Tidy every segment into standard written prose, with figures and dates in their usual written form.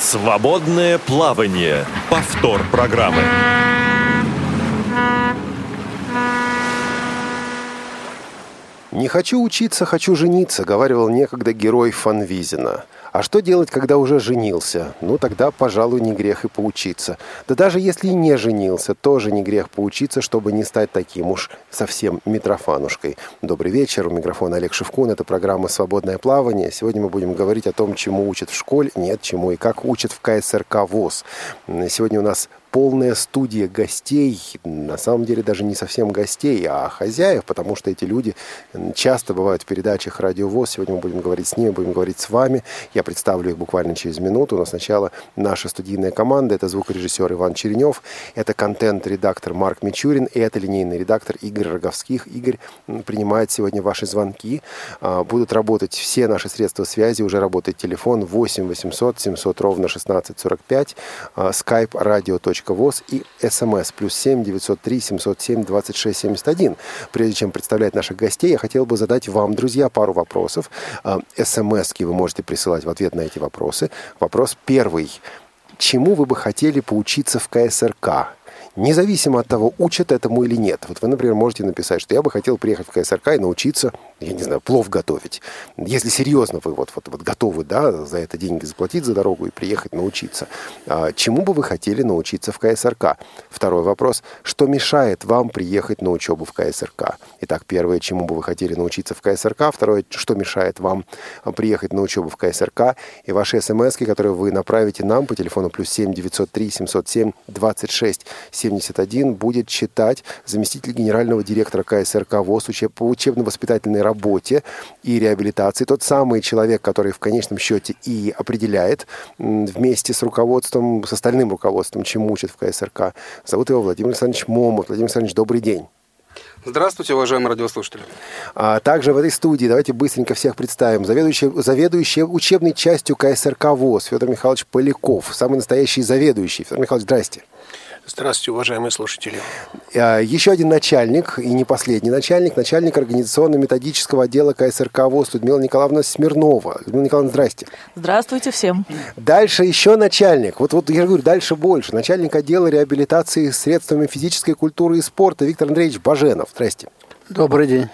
Свободное плавание. Повтор программы. «Не хочу учиться, хочу жениться», — говаривал некогда герой Фанвизина. А что делать, когда уже женился? Ну, тогда, пожалуй, не грех и поучиться. Да даже если и не женился, тоже не грех поучиться, чтобы не стать таким уж совсем Митрофанушкой. Добрый вечер. У микрофона Олег Шевкун. Это программа «Свободное плавание». Сегодня мы будем говорить о том, чему учат в школе, нет, чему и как учат в КСРК ВОС. Сегодня у нас полная студия гостей, на самом деле даже не совсем гостей, а хозяев, потому что эти люди часто бывают в передачах «Радио ВОЗ». Сегодня мы будем говорить с ними, будем говорить с вами. Я представлю их буквально через минуту, но сначала наша студийная команда. Это звукорежиссер Иван Чернёв, это контент-редактор Марк Мичурин и это линейный редактор Игорь Роговских. Игорь принимает сегодня ваши звонки. Будут работать все наши средства связи, уже работает телефон 8 800 700 ровно 1645, skype radio.com. ВОС и СМС +7 903 707 26 71. Прежде чем представлять наших гостей, я хотел бы задать вам, друзья, пару вопросов. СМСки вы можете присылать в ответ на эти вопросы. Вопрос первый. Чему вы бы хотели поучиться в КСРК? Независимо от того, учат этому или нет. Вот вы, например, можете написать, что я бы хотел приехать в КСРК и научиться, я не знаю, плов готовить. Если серьезно вы вот готовы, да, за это деньги заплатить за дорогу и приехать научиться. Чему бы вы хотели научиться в КСРК? Второй вопрос. Что мешает вам приехать на учебу в КСРК? Итак, первое, чему бы вы хотели научиться в КСРК? Второе, что мешает вам приехать на учебу в КСРК? И ваши смски, которые вы направите нам по телефону +7 903 707 26 71, будет читать заместитель генерального директора КСРК ВОС по учебно-воспитательной работе и реабилитации. Тот самый человек, который в конечном счете и определяет вместе с руководством, с остальным руководством, чему учат в КСРК. Зовут его Владимир Александрович Момот. Владимир Александрович, добрый день. Здравствуйте, уважаемые радиослушатели. А также в этой студии, давайте быстренько всех представим, заведующий учебной частью КСРК ВОС Федор Михайлович Поляков, самый настоящий заведующий. Федор Михайлович, здрасте. Здравствуйте, уважаемые слушатели. Еще один начальник, и не последний начальник, начальник организационно-методического отдела КСРК ВОС Людмила Николаевна Смирнова. Людмила Николаевна, здрасте. Здравствуйте всем. Дальше еще начальник. Вот я же говорю, дальше больше. Начальник отдела реабилитации средствами физической культуры и спорта Виктор Андреевич Баженов. Здрасте. Добрый день.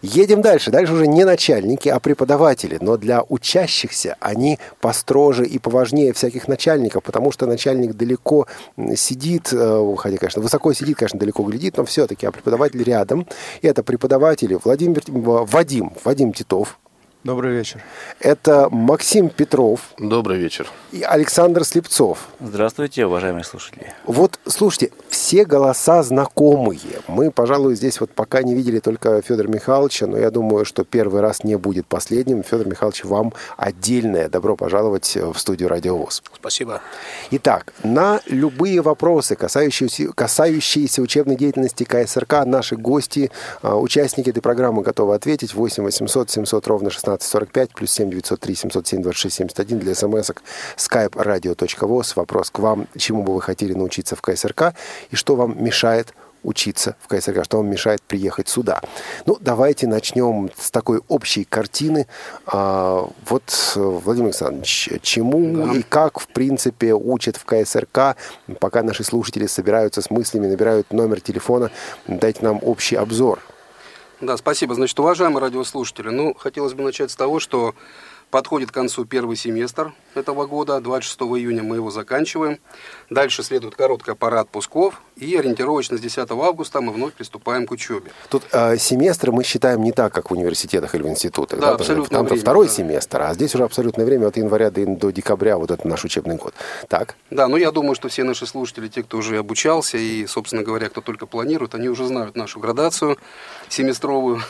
Едем дальше. Дальше уже не начальники, а преподаватели. Но для учащихся они построже и поважнее всяких начальников, потому что начальник далеко сидит, хотя, конечно, высоко сидит, конечно, далеко глядит, но все-таки, а преподаватель рядом. И это преподаватели Вадим Титов. Добрый вечер. Это Максим Петров. Добрый вечер. И Александр Слепцов. Здравствуйте, уважаемые слушатели. Вот, слушайте, все голоса знакомые. Мы, пожалуй, здесь вот пока не видели только Федора Михайловича, но я думаю, что первый раз не будет последним. Федор Михайлович, вам отдельное добро пожаловать в студию «Радио ВОС». Спасибо. Итак, на любые вопросы, касающиеся учебной деятельности КСРК, наши гости, участники этой программы готовы ответить. 8 800 700 ровно 16 45 +7 903 707 26 71 для смс-ок skype radio.voz. Вопрос к вам. Чему бы вы хотели научиться в КСРК и что вам мешает учиться в КСРК, что вам мешает приехать сюда? Ну, давайте начнем с такой общей картины. Вот, Владимир Александрович, чему и как, в принципе, учат в КСРК? Пока наши слушатели собираются с мыслями, набирают номер телефона, дайте нам общий обзор. Да, спасибо. Значит, уважаемые радиослушатели, хотелось бы начать с того, что подходит к концу первый семестр этого года, 26 июня мы его заканчиваем. Дальше следует короткая пара отпусков, и ориентировочно с 10 августа мы вновь приступаем к учебе. Тут семестры мы считаем не так, как в университетах или в институтах. Да, абсолютное время. Там второй семестр, а здесь уже абсолютное время от января до декабря, вот это наш учебный год. Так? Да, я думаю, что все наши слушатели, те, кто уже обучался и, собственно говоря, кто только планирует, они уже знают нашу градацию семестровую.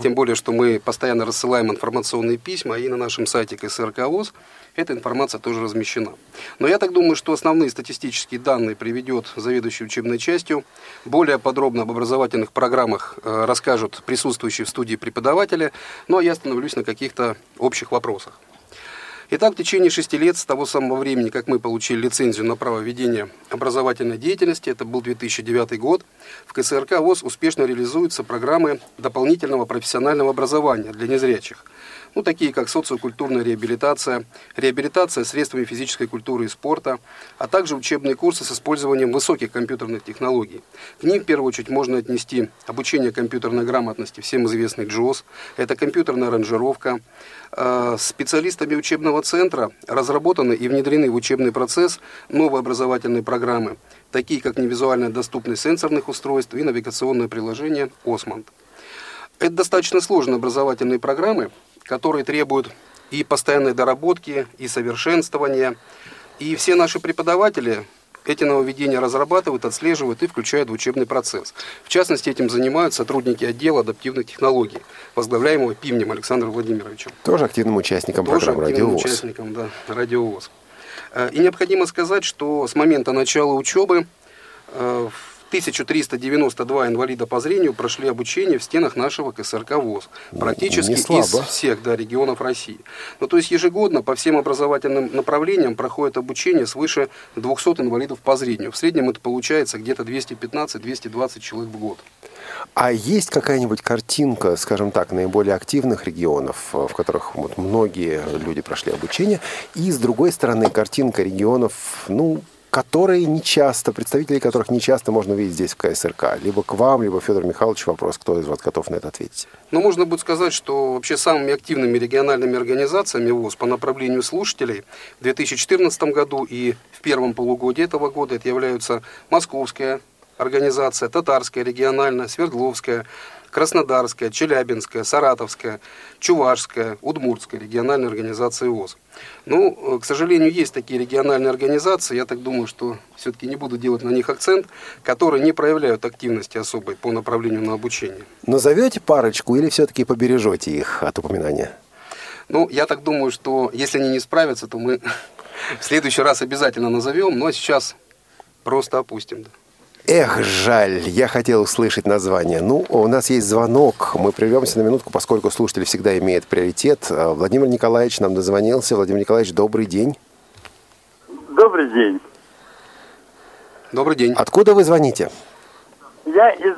Тем более, что мы постоянно рассылаем информационные письма, и на нашем сайте КСРК ВОС эта информация тоже размещена. Но я так думаю, что основные статистические данные приведет заведующий учебной частью. Более подробно об образовательных программах расскажут присутствующие в студии преподаватели. Ну, а я остановлюсь на каких-то общих вопросах. Итак, в течение 6 лет, с того самого времени, как мы получили лицензию на право ведения образовательной деятельности, это был 2009 год, в КСРК ВОС успешно реализуются программы дополнительного профессионального образования для незрячих. ну, такие как социокультурная реабилитация, реабилитация средствами физической культуры и спорта, а также учебные курсы с использованием высоких компьютерных технологий. К ним, в первую очередь, можно отнести обучение компьютерной грамотности, всем известный JAWS, это компьютерная аранжировка. Специалистами учебного центра разработаны и внедрены в учебный процесс новые образовательные программы, такие как невизуальная доступность сенсорных устройств и навигационное приложение OsmAnd. Это достаточно сложные образовательные программы, которые требуют и постоянной доработки, и совершенствования. И все наши преподаватели эти нововведения разрабатывают, отслеживают и включают в учебный процесс. В частности, этим занимаются сотрудники отдела адаптивных технологий, возглавляемого Пивнем Александром Владимировичем. Тоже активным участником программы «Радио ВОЗ». Тоже активным участником, да, «Радио ВОЗ». И необходимо сказать, что с момента начала учебы 1392 инвалида по зрению прошли обучение в стенах нашего КСРК ВОС, практически из всех регионов России. Ну, то есть ежегодно по всем образовательным направлениям проходит обучение свыше 200 инвалидов по зрению. В среднем это получается где-то 215-220 человек в год. А есть какая-нибудь картинка, скажем так, наиболее активных регионов, в которых вот многие люди прошли обучение, и, с другой стороны, картинка регионов, ну, которые не часто, представители которых не часто можно увидеть здесь в КСРК? Либо к вам, либо Федору Михайловичу вопрос, кто из вас готов на это ответить? Ну, можно будет сказать, что вообще самыми активными региональными организациями ВОС по направлению слушателей в 2014 году и в первом полугодии этого года это являются Московская организация, Татарская региональная, Свердловская, Краснодарская, Челябинская, Саратовская, Чувашская, Удмуртская региональные организации ВОС. Ну, к сожалению, есть такие региональные организации, я так думаю, что все-таки не буду делать на них акцент, которые не проявляют активности особой по направлению на обучение. Назовете парочку или все-таки побережете их от упоминания? Ну, я так думаю, что если они не справятся, то мы в следующий раз обязательно назовем, но сейчас просто опустим. Эх, жаль, я хотел услышать название. Ну, у нас есть звонок, мы прервемся на минутку, поскольку слушатель всегда имеет приоритет. Владимир Николаевич нам дозвонился. Владимир Николаевич, добрый день. Добрый день. Добрый день. Откуда вы звоните? Я из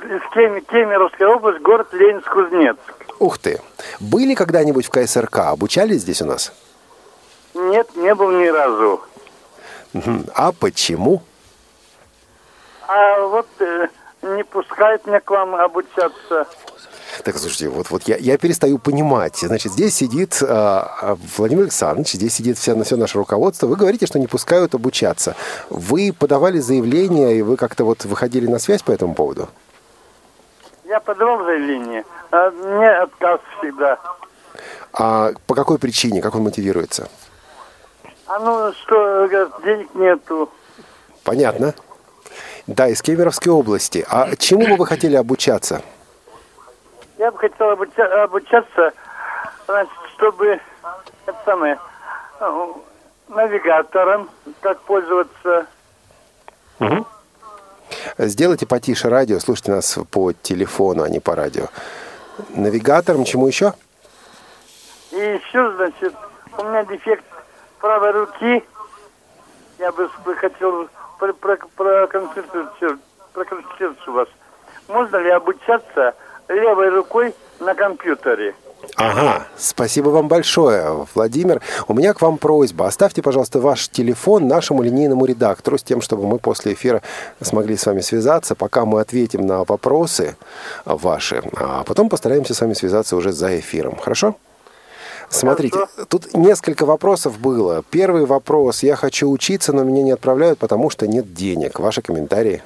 Кемеровской области, город Ленинск-Кузнецк. Ух ты. Были когда-нибудь в КСРК? Обучались здесь у нас? Нет, не был ни разу. А почему? А вот не пускают меня к вам обучаться. Так, слушайте, вот я перестаю понимать. Значит, здесь сидит Владимир Александрович, здесь сидит все наше руководство. Вы говорите, что не пускают обучаться. Вы подавали заявление, и вы как-то вот выходили на связь по этому поводу? Я подавал заявление. Мне отказ всегда. А по какой причине? Как он мотивируется? Что, говорят, денег нету. Понятно. Да, из Кемеровской области. А чему бы вы хотели обучаться? Я бы хотел обучаться, чтобы навигатором, как пользоваться. Угу. Сделайте потише радио, слушайте нас по телефону, а не по радио. Навигатором, чему еще? И еще, у меня дефект правой руки. Я бы хотел проконсультироваться у вас. Можно ли обучаться левой рукой на компьютере? Ага, спасибо вам большое, Владимир. У меня к вам просьба. Оставьте, пожалуйста, ваш телефон нашему линейному редактору с тем, чтобы мы после эфира смогли с вами связаться, пока мы ответим на вопросы ваши, а потом постараемся с вами связаться уже за эфиром. Хорошо? Смотрите, тут несколько вопросов было. Первый вопрос. Я хочу учиться, но меня не отправляют, потому что нет денег. Ваши комментарии?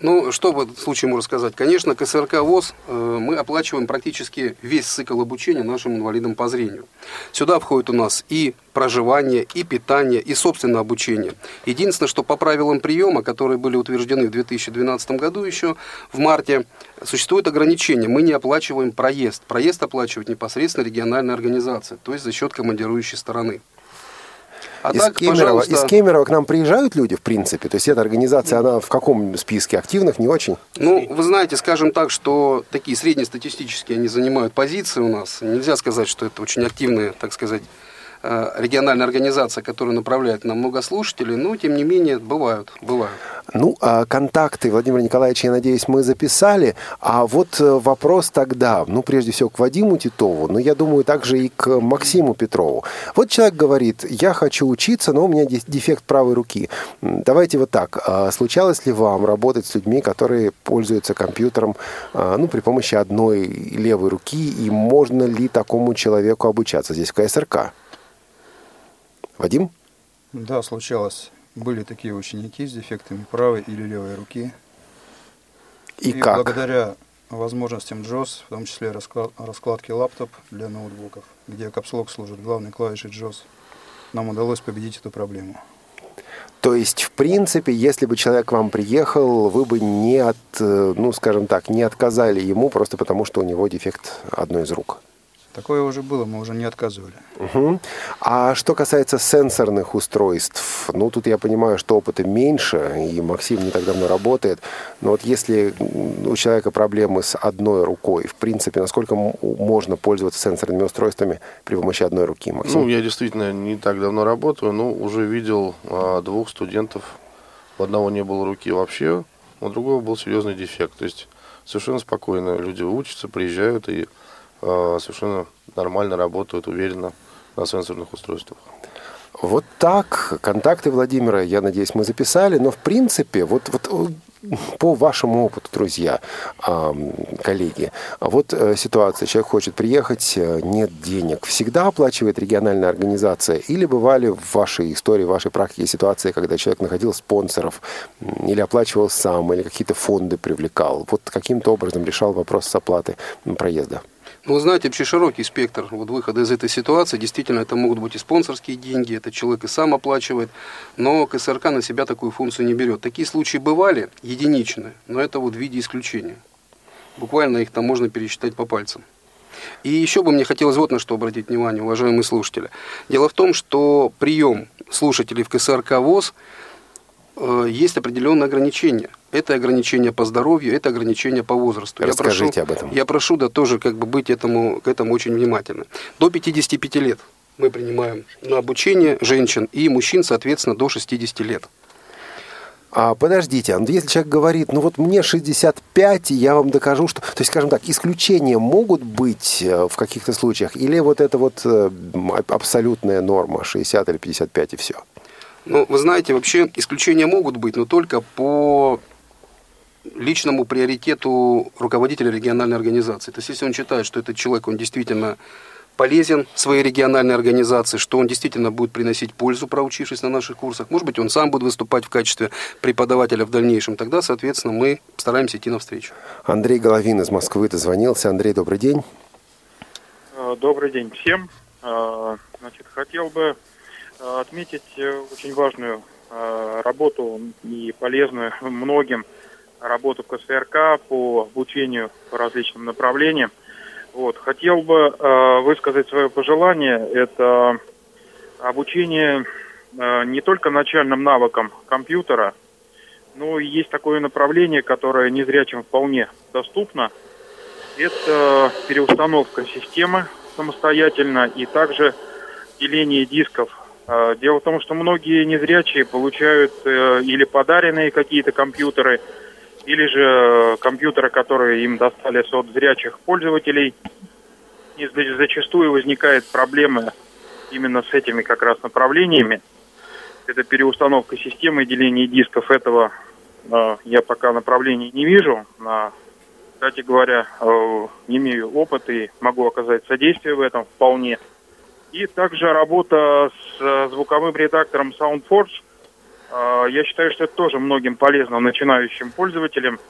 Ну, что в этом случае можно сказать? Конечно, КСРК ВОС мы оплачиваем практически весь цикл обучения нашим инвалидам по зрению. Сюда входит у нас и проживание, и питание, и собственное обучение. Единственное, что по правилам приема, которые были утверждены в 2012 году еще, в марте, существует ограничение. Мы не оплачиваем проезд. Проезд оплачивает непосредственно региональная организация, то есть за счет командирующей стороны. А из Кемерово к нам приезжают люди, в принципе? То есть эта организация, она в каком списке активных, не очень? Ну, вы знаете, скажем так, что такие среднестатистические, они занимают позиции у нас. Нельзя сказать, что это очень активные, так сказать, региональные организации, которые направляют нам много слушателей, но, тем не менее, бывают. Ну, контакты Владимира Николаевича, я надеюсь, мы записали. А вот вопрос тогда, ну, прежде всего, к Вадиму Титову, но я думаю, также и к Максиму Петрову. Вот человек говорит, я хочу учиться, но у меня дефект правой руки. Давайте вот так. Случалось ли вам работать с людьми, которые пользуются компьютером, ну, при помощи одной левой руки, и можно ли такому человеку обучаться здесь в КСРК? Вадим? Да, случалось. Были такие ученики с дефектами правой или левой руки. И как? Благодаря возможностям JAWS, в том числе раскладки лаптоп для ноутбуков, где капслок служит главной клавишей JAWS, нам удалось победить эту проблему. То есть, в принципе, если бы человек к вам приехал, вы бы не отказали ему просто потому, что у него дефект одной из рук? Такое уже было, мы уже не отказывали. Угу. А что касается сенсорных устройств, ну, тут я понимаю, что опыта меньше, и Максим не так давно работает, но вот если у человека проблемы с одной рукой, в принципе, насколько можно пользоваться сенсорными устройствами при помощи одной руки, Максим? Ну, я действительно не так давно работаю, но уже видел двух студентов, у одного не было руки вообще, у другого был серьезный дефект, то есть совершенно спокойно люди учатся, приезжают и совершенно нормально работают, уверенно на сенсорных устройствах. Вот так. Контакты Владимира, я надеюсь, мы записали. Но, в принципе, вот по вашему опыту, друзья, коллеги, вот ситуация. Человек хочет приехать, нет денег. Всегда оплачивает региональная организация? Или бывали в вашей истории, в вашей практике ситуации, когда человек находил спонсоров, или оплачивал сам, или какие-то фонды привлекал? Вот каким-то образом решал вопрос с оплаты проезда? Ну, вы знаете, вообще широкий спектр выхода из этой ситуации. Действительно, это могут быть и спонсорские деньги, это человек и сам оплачивает, но КСРК на себя такую функцию не берет. Такие случаи бывали, единичные, но это в виде исключения. Буквально их там можно пересчитать по пальцам. И еще бы мне хотелось вот на что обратить внимание, уважаемые слушатели. Дело в том, что прием слушателей в КСРК ВОС есть определенные ограничения. Это ограничение по здоровью, это ограничение по возрасту. Расскажите об этом. Я прошу, да, тоже быть к этому очень внимательным. До 55 лет мы принимаем на обучение женщин и мужчин, соответственно, до 60 лет. Подождите, если человек говорит, ну вот мне 65, и я вам докажу, что... То есть, скажем так, исключения могут быть в каких-то случаях? Или вот это абсолютная норма, 60 или 55 и все? Ну, вы знаете, вообще исключения могут быть, но только по личному приоритету руководителя региональной организации. То есть, если он считает, что этот человек, он действительно полезен своей региональной организации, что он действительно будет приносить пользу, проучившись на наших курсах, может быть, он сам будет выступать в качестве преподавателя в дальнейшем, тогда, соответственно, мы стараемся идти навстречу. Андрей Головин из Москвы дозвонился. Андрей, добрый день. Добрый день всем. Значит, хотел бы отметить очень важную работу и полезную многим работу КСРК по обучению по различным направлениям. Хотел бы высказать свое пожелание. Это обучение не только начальным навыкам компьютера, но и есть такое направление, которое незрячим вполне доступно. Это переустановка системы самостоятельно и также деление дисков. Дело в том, что многие незрячие получают или подаренные какие-то компьютеры, или же компьютеры, которые им достались от зрячих пользователей. И зачастую возникают проблемы именно с этими как раз направлениями. Это переустановка системы и деление дисков. Этого я пока направления не вижу. Кстати говоря, имею опыт и могу оказать содействие в этом вполне. И также работа с звуковым редактором Sound Forge. Я считаю, что это тоже многим полезно начинающим пользователям,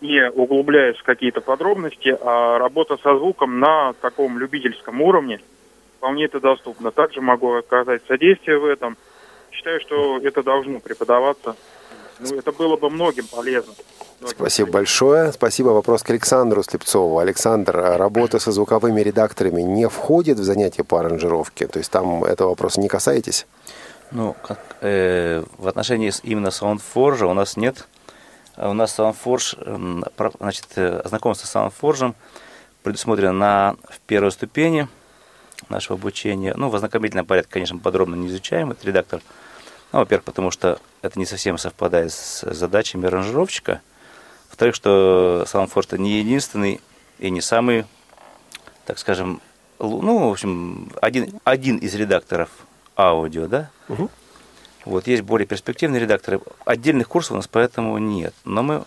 не углубляясь в какие-то подробности, а работа со звуком на таком любительском уровне вполне это доступно. Также могу оказать содействие в этом. Считаю, что это должно преподаваться. Это было бы многим полезно. Спасибо большое. Спасибо. Вопрос к Александру Слепцову. Александр, работа со звуковыми редакторами не входит в занятия по аранжировке? То есть там этого вопроса не касаетесь? Ну, в отношении именно Sound Forge у нас нет. У нас Sound Forge, значит, знакомство с Sound Forge предусмотрено в первой ступени. нашего обучения. Ну, в ознакомительном порядке, конечно, подробно не изучаем этот редактор. Ну, во-первых, потому что это не совсем совпадает с задачами аранжировщика. Во-вторых, что Sound Forge не единственный и не самый, так скажем, ну, в общем, один из редакторов аудио, да? Угу. Вот, есть более перспективные редакторы. Отдельных курсов у нас поэтому нет. Но мы...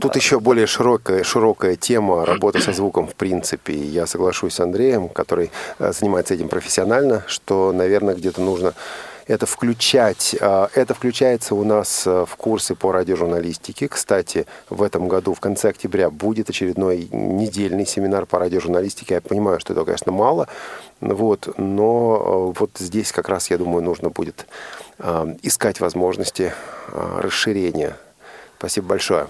тут еще более широкая тема работы со звуком, в принципе. Я соглашусь с Андреем, который занимается этим профессионально, что, наверное, где-то нужно это включать. Это включается у нас в курсы по радиожурналистике. Кстати, в этом году, в конце октября, будет очередной недельный семинар по радиожурналистике. Я понимаю, что этого, конечно, мало, вот, но вот здесь как раз, я думаю, нужно будет искать возможности расширения. Спасибо большое.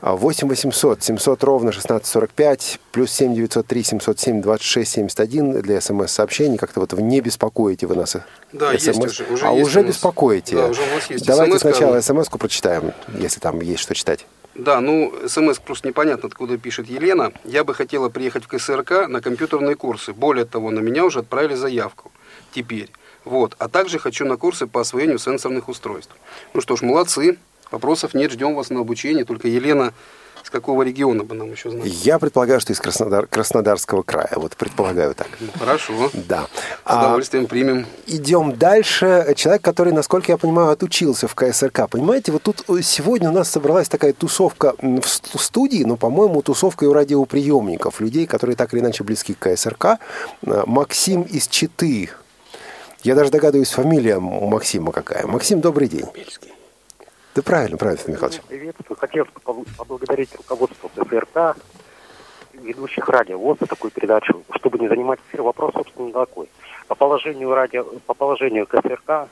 8 800 700 ровно 1645 плюс 7 903 707 26 71 для СМС-сообщений. Как-то вот не беспокоите вы нас. Да, СМС... уже беспокоите. Да, уже у вас есть. Давайте СМС-ка... сначала СМС-ку прочитаем, если там есть что читать. Да, ну, СМС просто непонятно, откуда пишет Елена. Я бы хотела приехать в КСРК на компьютерные курсы. Более того, на меня уже отправили заявку. Теперь. Вот. А также хочу на курсы по освоению сенсорных устройств. Ну что ж, молодцы. Вопросов нет, ждем вас на обучение. Только Елена, с какого региона бы нам еще знать? Я предполагаю, что из Краснодарского края. Вот предполагаю так. Ну, хорошо. Да. С удовольствием примем. Идем дальше. Человек, который, насколько я понимаю, отучился в КСРК. Понимаете, вот тут сегодня у нас собралась такая тусовка в студии, но, по-моему, тусовка и у радиоприемников, людей, которые так или иначе близки к КСРК. Максим из Читы. Я даже догадываюсь, фамилия у Максима какая. Максим, добрый день. Да, правильно, Федор Михайлович. Приветствую. Хотел поблагодарить руководство КСРК, ведущих радио ВОЗ за такую передачу, чтобы не занимать эфир. Вопрос, собственно, такой. По положению КСРК,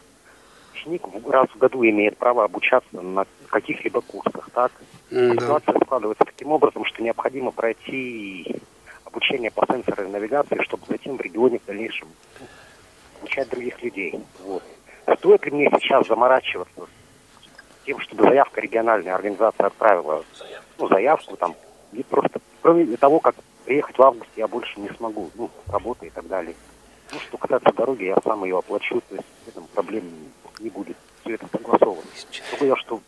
ученик раз в году имеет право обучаться на каких-либо курсах, так? Ситуация складывается таким образом, что необходимо пройти обучение по сенсорной навигации, чтобы затем в регионе в дальнейшем обучать других людей. Вот. Стоит ли мне сейчас заморачиваться тем, чтобы заявка региональная организация отправила заявку там, и просто кроме того, как приехать в августе, я больше не смогу, работы и так далее. Ну, что касается дороги, я сам ее оплачу, то есть этом проблем не будет. Все это согласовано. Только что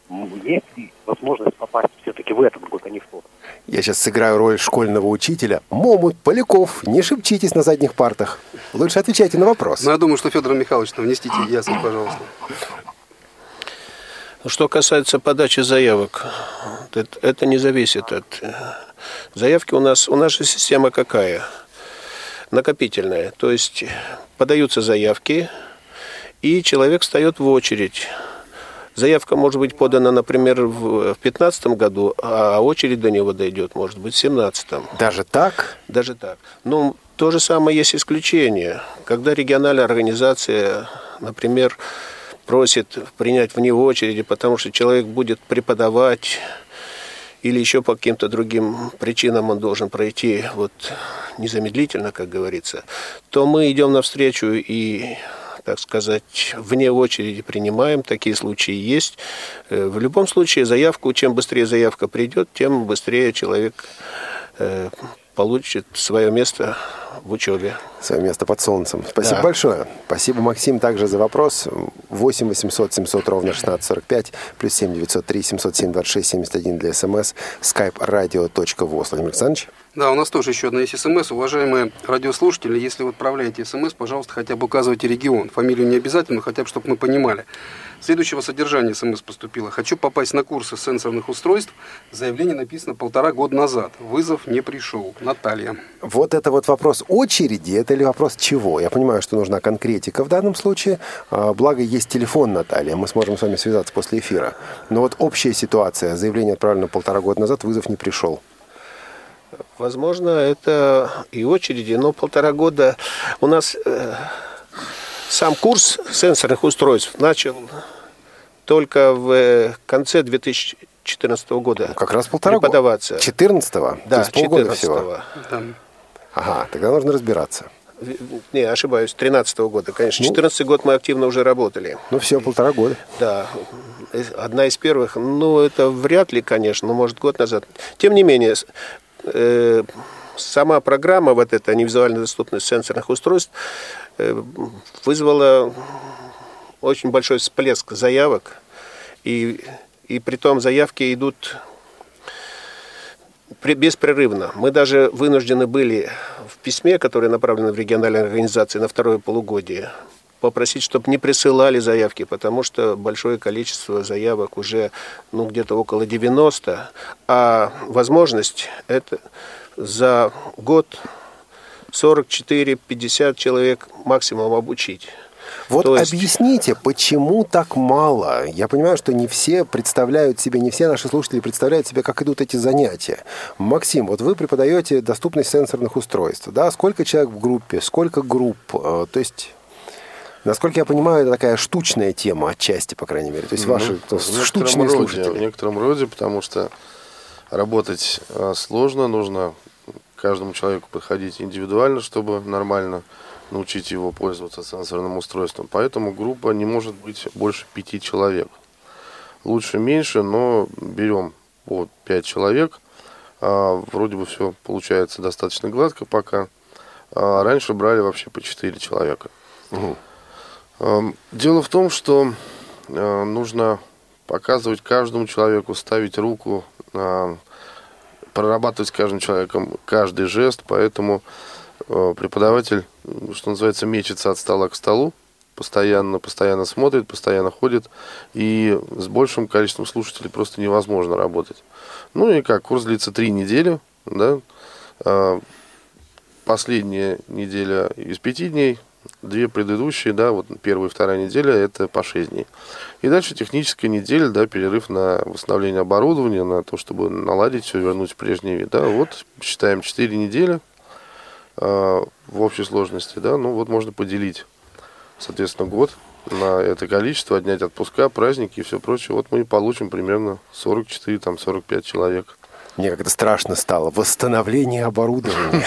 есть возможность попасть все-таки в этот год, а не в тот. Я сейчас сыграю роль школьного учителя. Момот, Поляков, не шепчитесь на задних партах. Лучше отвечайте на вопрос. Ну, я думаю, что Федор Михайлович, внесите ясность, пожалуйста. Что касается подачи заявок, это не зависит от заявки. У нас же система какая? Накопительная. То есть подаются заявки, и человек встает в очередь. Заявка может быть подана, например, в 2015 году, а очередь до него дойдет, может быть, в 2017. Даже так? Даже так. Но то же самое есть исключение. Когда региональная организация, например, просит принять вне очереди, потому что человек будет преподавать или еще по каким-то другим причинам он должен пройти вот незамедлительно, как говорится, то мы идем навстречу и, так сказать, вне очереди принимаем. Такие случаи есть. В любом случае заявку, чем быстрее заявка придет, тем быстрее человек получит свое место в учебе. Свое место под солнцем. Спасибо большое. Спасибо, Максим, также за вопрос. 8 800 700 ровно 1645 плюс 7 903 707 26 71 для СМС. Skype radio.voz. Владимир Александрович. Да, у нас тоже еще одна есть СМС. Уважаемые радиослушатели, если вы отправляете СМС, пожалуйста, хотя бы указывайте регион. Фамилию не обязательно, хотя бы, чтобы мы понимали. Следующего содержания СМС поступило. Хочу попасть на курсы сенсорных устройств. Заявление написано 1,5 года назад. Вызов не пришел. Наталья. Вот это вот вопрос очереди. Это ли вопрос чего? Я понимаю, что нужна конкретика в данном случае. Благо, есть телефон Наталья. Мы сможем с вами связаться после эфира. Но вот общая ситуация. Заявление отправлено 1,5 года назад. Вызов не пришел. Возможно, это и очереди, но 1,5 года у нас сам курс сенсорных устройств начал только в конце 2014 года. Ну, как раз 1,5 года. Преподаваться. 14-го? Да, 14-го. Всего. Там. Ага, тогда нужно разбираться. Не, ошибаюсь, 13-го года, конечно. 14-й год мы активно уже работали. Ну, все, 1,5 года. Да, одна из первых. Ну, это вряд ли, конечно, но, может, год назад. Тем не менее... Сама программа, вот эта невизуальная доступность сенсорных устройств, вызвала очень большой всплеск заявок. И при том заявки идут беспрерывно. Мы даже вынуждены были в письме, которое направлено в региональные организации на второе полугодие, попросить, чтобы не присылали заявки, потому что большое количество заявок уже, где-то около 90, а возможность это за год 44-50 человек максимум обучить. Вот объясните, почему так мало? Я понимаю, что не все представляют себе, не все наши слушатели представляют себе, как идут эти занятия. Максим, вот вы преподаете доступность сенсорных устройств, да? Сколько человек в группе, сколько групп? То есть, насколько я понимаю, это такая штучная тема отчасти, по крайней мере. То есть ваши штучные слушатели. В некотором роде, потому что работать сложно, нужно каждому человеку подходить индивидуально, чтобы нормально научить его пользоваться сенсорным устройством. Поэтому группа не может быть больше 5 человек. Лучше меньше, но берем вот 5 человек. Вроде бы все получается достаточно гладко пока. Раньше брали вообще по 4 человека. Угу. Дело в том, что нужно показывать каждому человеку, ставить руку, прорабатывать с каждым человеком каждый жест, поэтому преподаватель, что называется, мечется от стола к столу, постоянно смотрит, постоянно ходит, и с большим количеством слушателей просто невозможно работать. Ну и как, курс длится 3 недели, да? Последняя неделя из 5 дней, 2 предыдущие, да, вот первая и вторая неделя, это по 6 дней. И дальше техническая неделя, да, перерыв на восстановление оборудования, на то, чтобы наладить все, вернуть в прежний вид. Да. Вот считаем 4 недели в общей сложности, да, ну вот можно поделить, соответственно, год на это количество, отнять отпуска, праздники и все прочее. Вот мы и получим примерно 44-45 человек. Мне как-то страшно стало. Восстановление оборудования.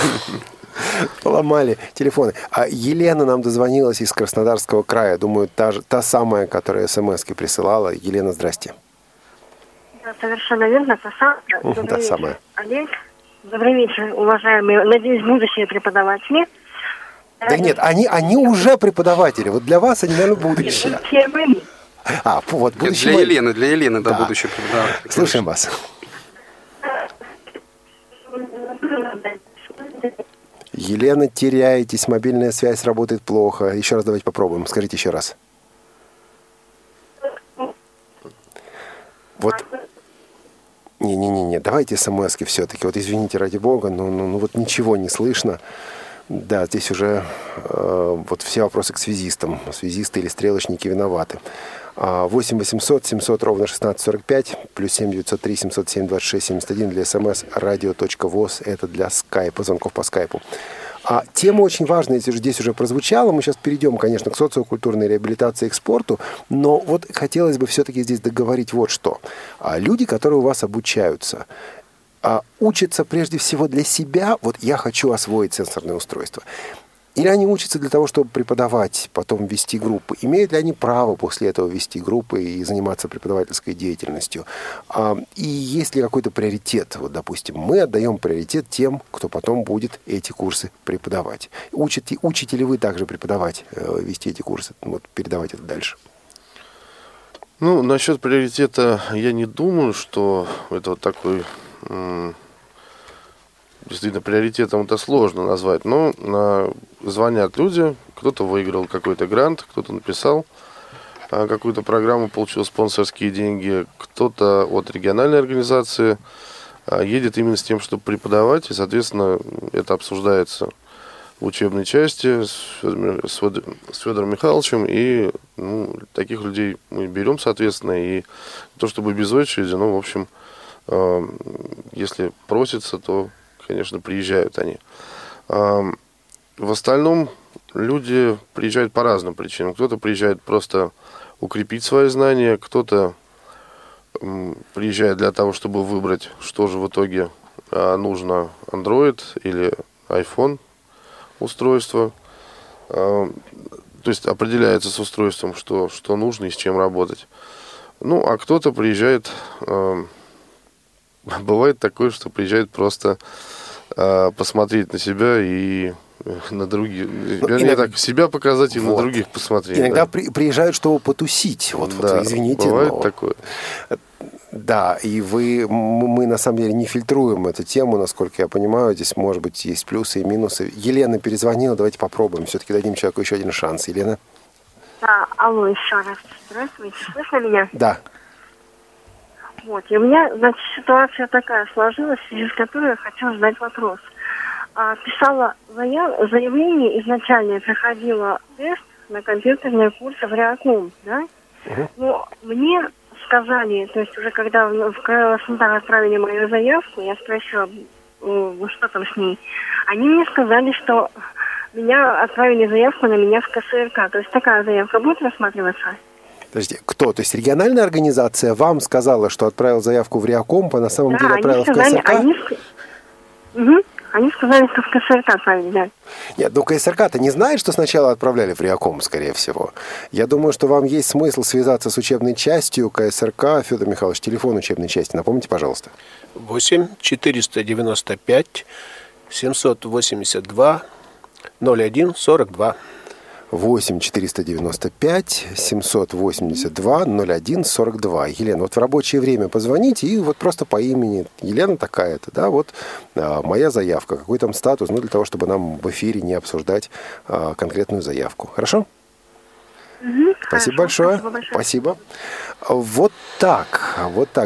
Ломали телефоны. А Елена нам дозвонилась из Краснодарского края. Думаю, та самая, которая смс-ки присылала. Елена, здрасте. Да, совершенно верно. Та самая. Олег, добрый вечер, уважаемые, надеюсь, будущие преподаватели. Да нет, они уже преподаватели. Вот для вас они, наверное, будущие. А, вот будущие. Для Елены, да, будущие преподаватели. Слушаем вас. Елена, теряетесь, мобильная связь работает плохо. Еще раз давайте попробуем. Скажите еще раз. Вот. Не-не-не, давайте смс-ки все-таки. Вот извините, ради бога, но вот ничего не слышно. Да, здесь уже вот все вопросы к связистам. Связисты или стрелочники виноваты. 8 800 700 ровно 1645, плюс 7 903 707 26 71 для смс. Radio.voz это для скайпа, звонков по скайпу. А тема очень важная, если же здесь уже прозвучала. Мы сейчас перейдем, конечно, к социокультурной реабилитации и экспорту, но вот хотелось бы все-таки здесь договорить вот что. Люди, которые у вас обучаются, учатся прежде всего для себя. Вот я хочу освоить сенсорное устройство. Или они учатся для того, чтобы преподавать, потом вести группы? Имеют ли они право после этого вести группы и заниматься преподавательской деятельностью? И есть ли какой-то приоритет? Вот, допустим, мы отдаем приоритет тем, кто потом будет эти курсы преподавать. Учите ли вы также преподавать, вести эти курсы, вот, передавать это дальше? Ну, насчет приоритета я не думаю, что это вот такой... Действительно, приоритетом это сложно назвать, но звонят люди, кто-то выиграл какой-то грант, кто-то написал какую-то программу, получил спонсорские деньги, кто-то от региональной организации едет именно с тем, чтобы преподавать, и, соответственно, это обсуждается в учебной части с Федором Михайловичем, и таких людей мы берем, соответственно, и то, чтобы без очереди, в общем, если просится, то... Конечно, приезжают они. В остальном люди приезжают по разным причинам. Кто-то приезжает просто укрепить свои знания, кто-то приезжает для того, чтобы выбрать, что же в итоге нужно, Android или iPhone устройство. То есть определяется с устройством, что нужно и с чем работать. А кто-то приезжает... Бывает такое, что приезжает просто посмотреть на себя и на других. Себя показать и на других посмотреть. Иногда приезжают, чтобы потусить. Извините. Бывает такое. Да, и мы на самом деле не фильтруем эту тему, насколько я понимаю. Здесь, может быть, есть плюсы и минусы. Елена перезвонила, давайте попробуем. Все-таки дадим человеку еще один шанс. Елена? Да, алло, еще раз. Здравствуйте, слышно меня? Да. И у меня, значит, ситуация такая сложилась, в связи с которой я хочу задать вопрос. Писала заявление изначально, я проходила тест на компьютерные курсы в Реаком, да? Но мне сказали, то есть уже когда в Краснодар отправили мою заявку, я спросила, что там с ней. Они мне сказали, что меня отправили заявку на меня в КСРК. То есть такая заявка будет рассматриваться? Подожди, кто? То есть региональная организация вам сказала, что отправил заявку в Реакомп, а на самом деле отправил в КСРК? Они сказали, что в КСРК отправили, да. Нет, КСРК-то не знает, что сначала отправляли в Реаком, скорее всего. Я думаю, что вам есть смысл связаться с учебной частью КСРК. Федор Михайлович, телефон учебной части, напомните, пожалуйста. 8-495-782-01-42. 8-495-782-01-42. Елена, в рабочее время позвоните и просто по имени. Елена такая-то, моя заявка. Какой там статус, для того, чтобы нам в эфире не обсуждать конкретную заявку. Хорошо? Спасибо большое. Спасибо. Вот так,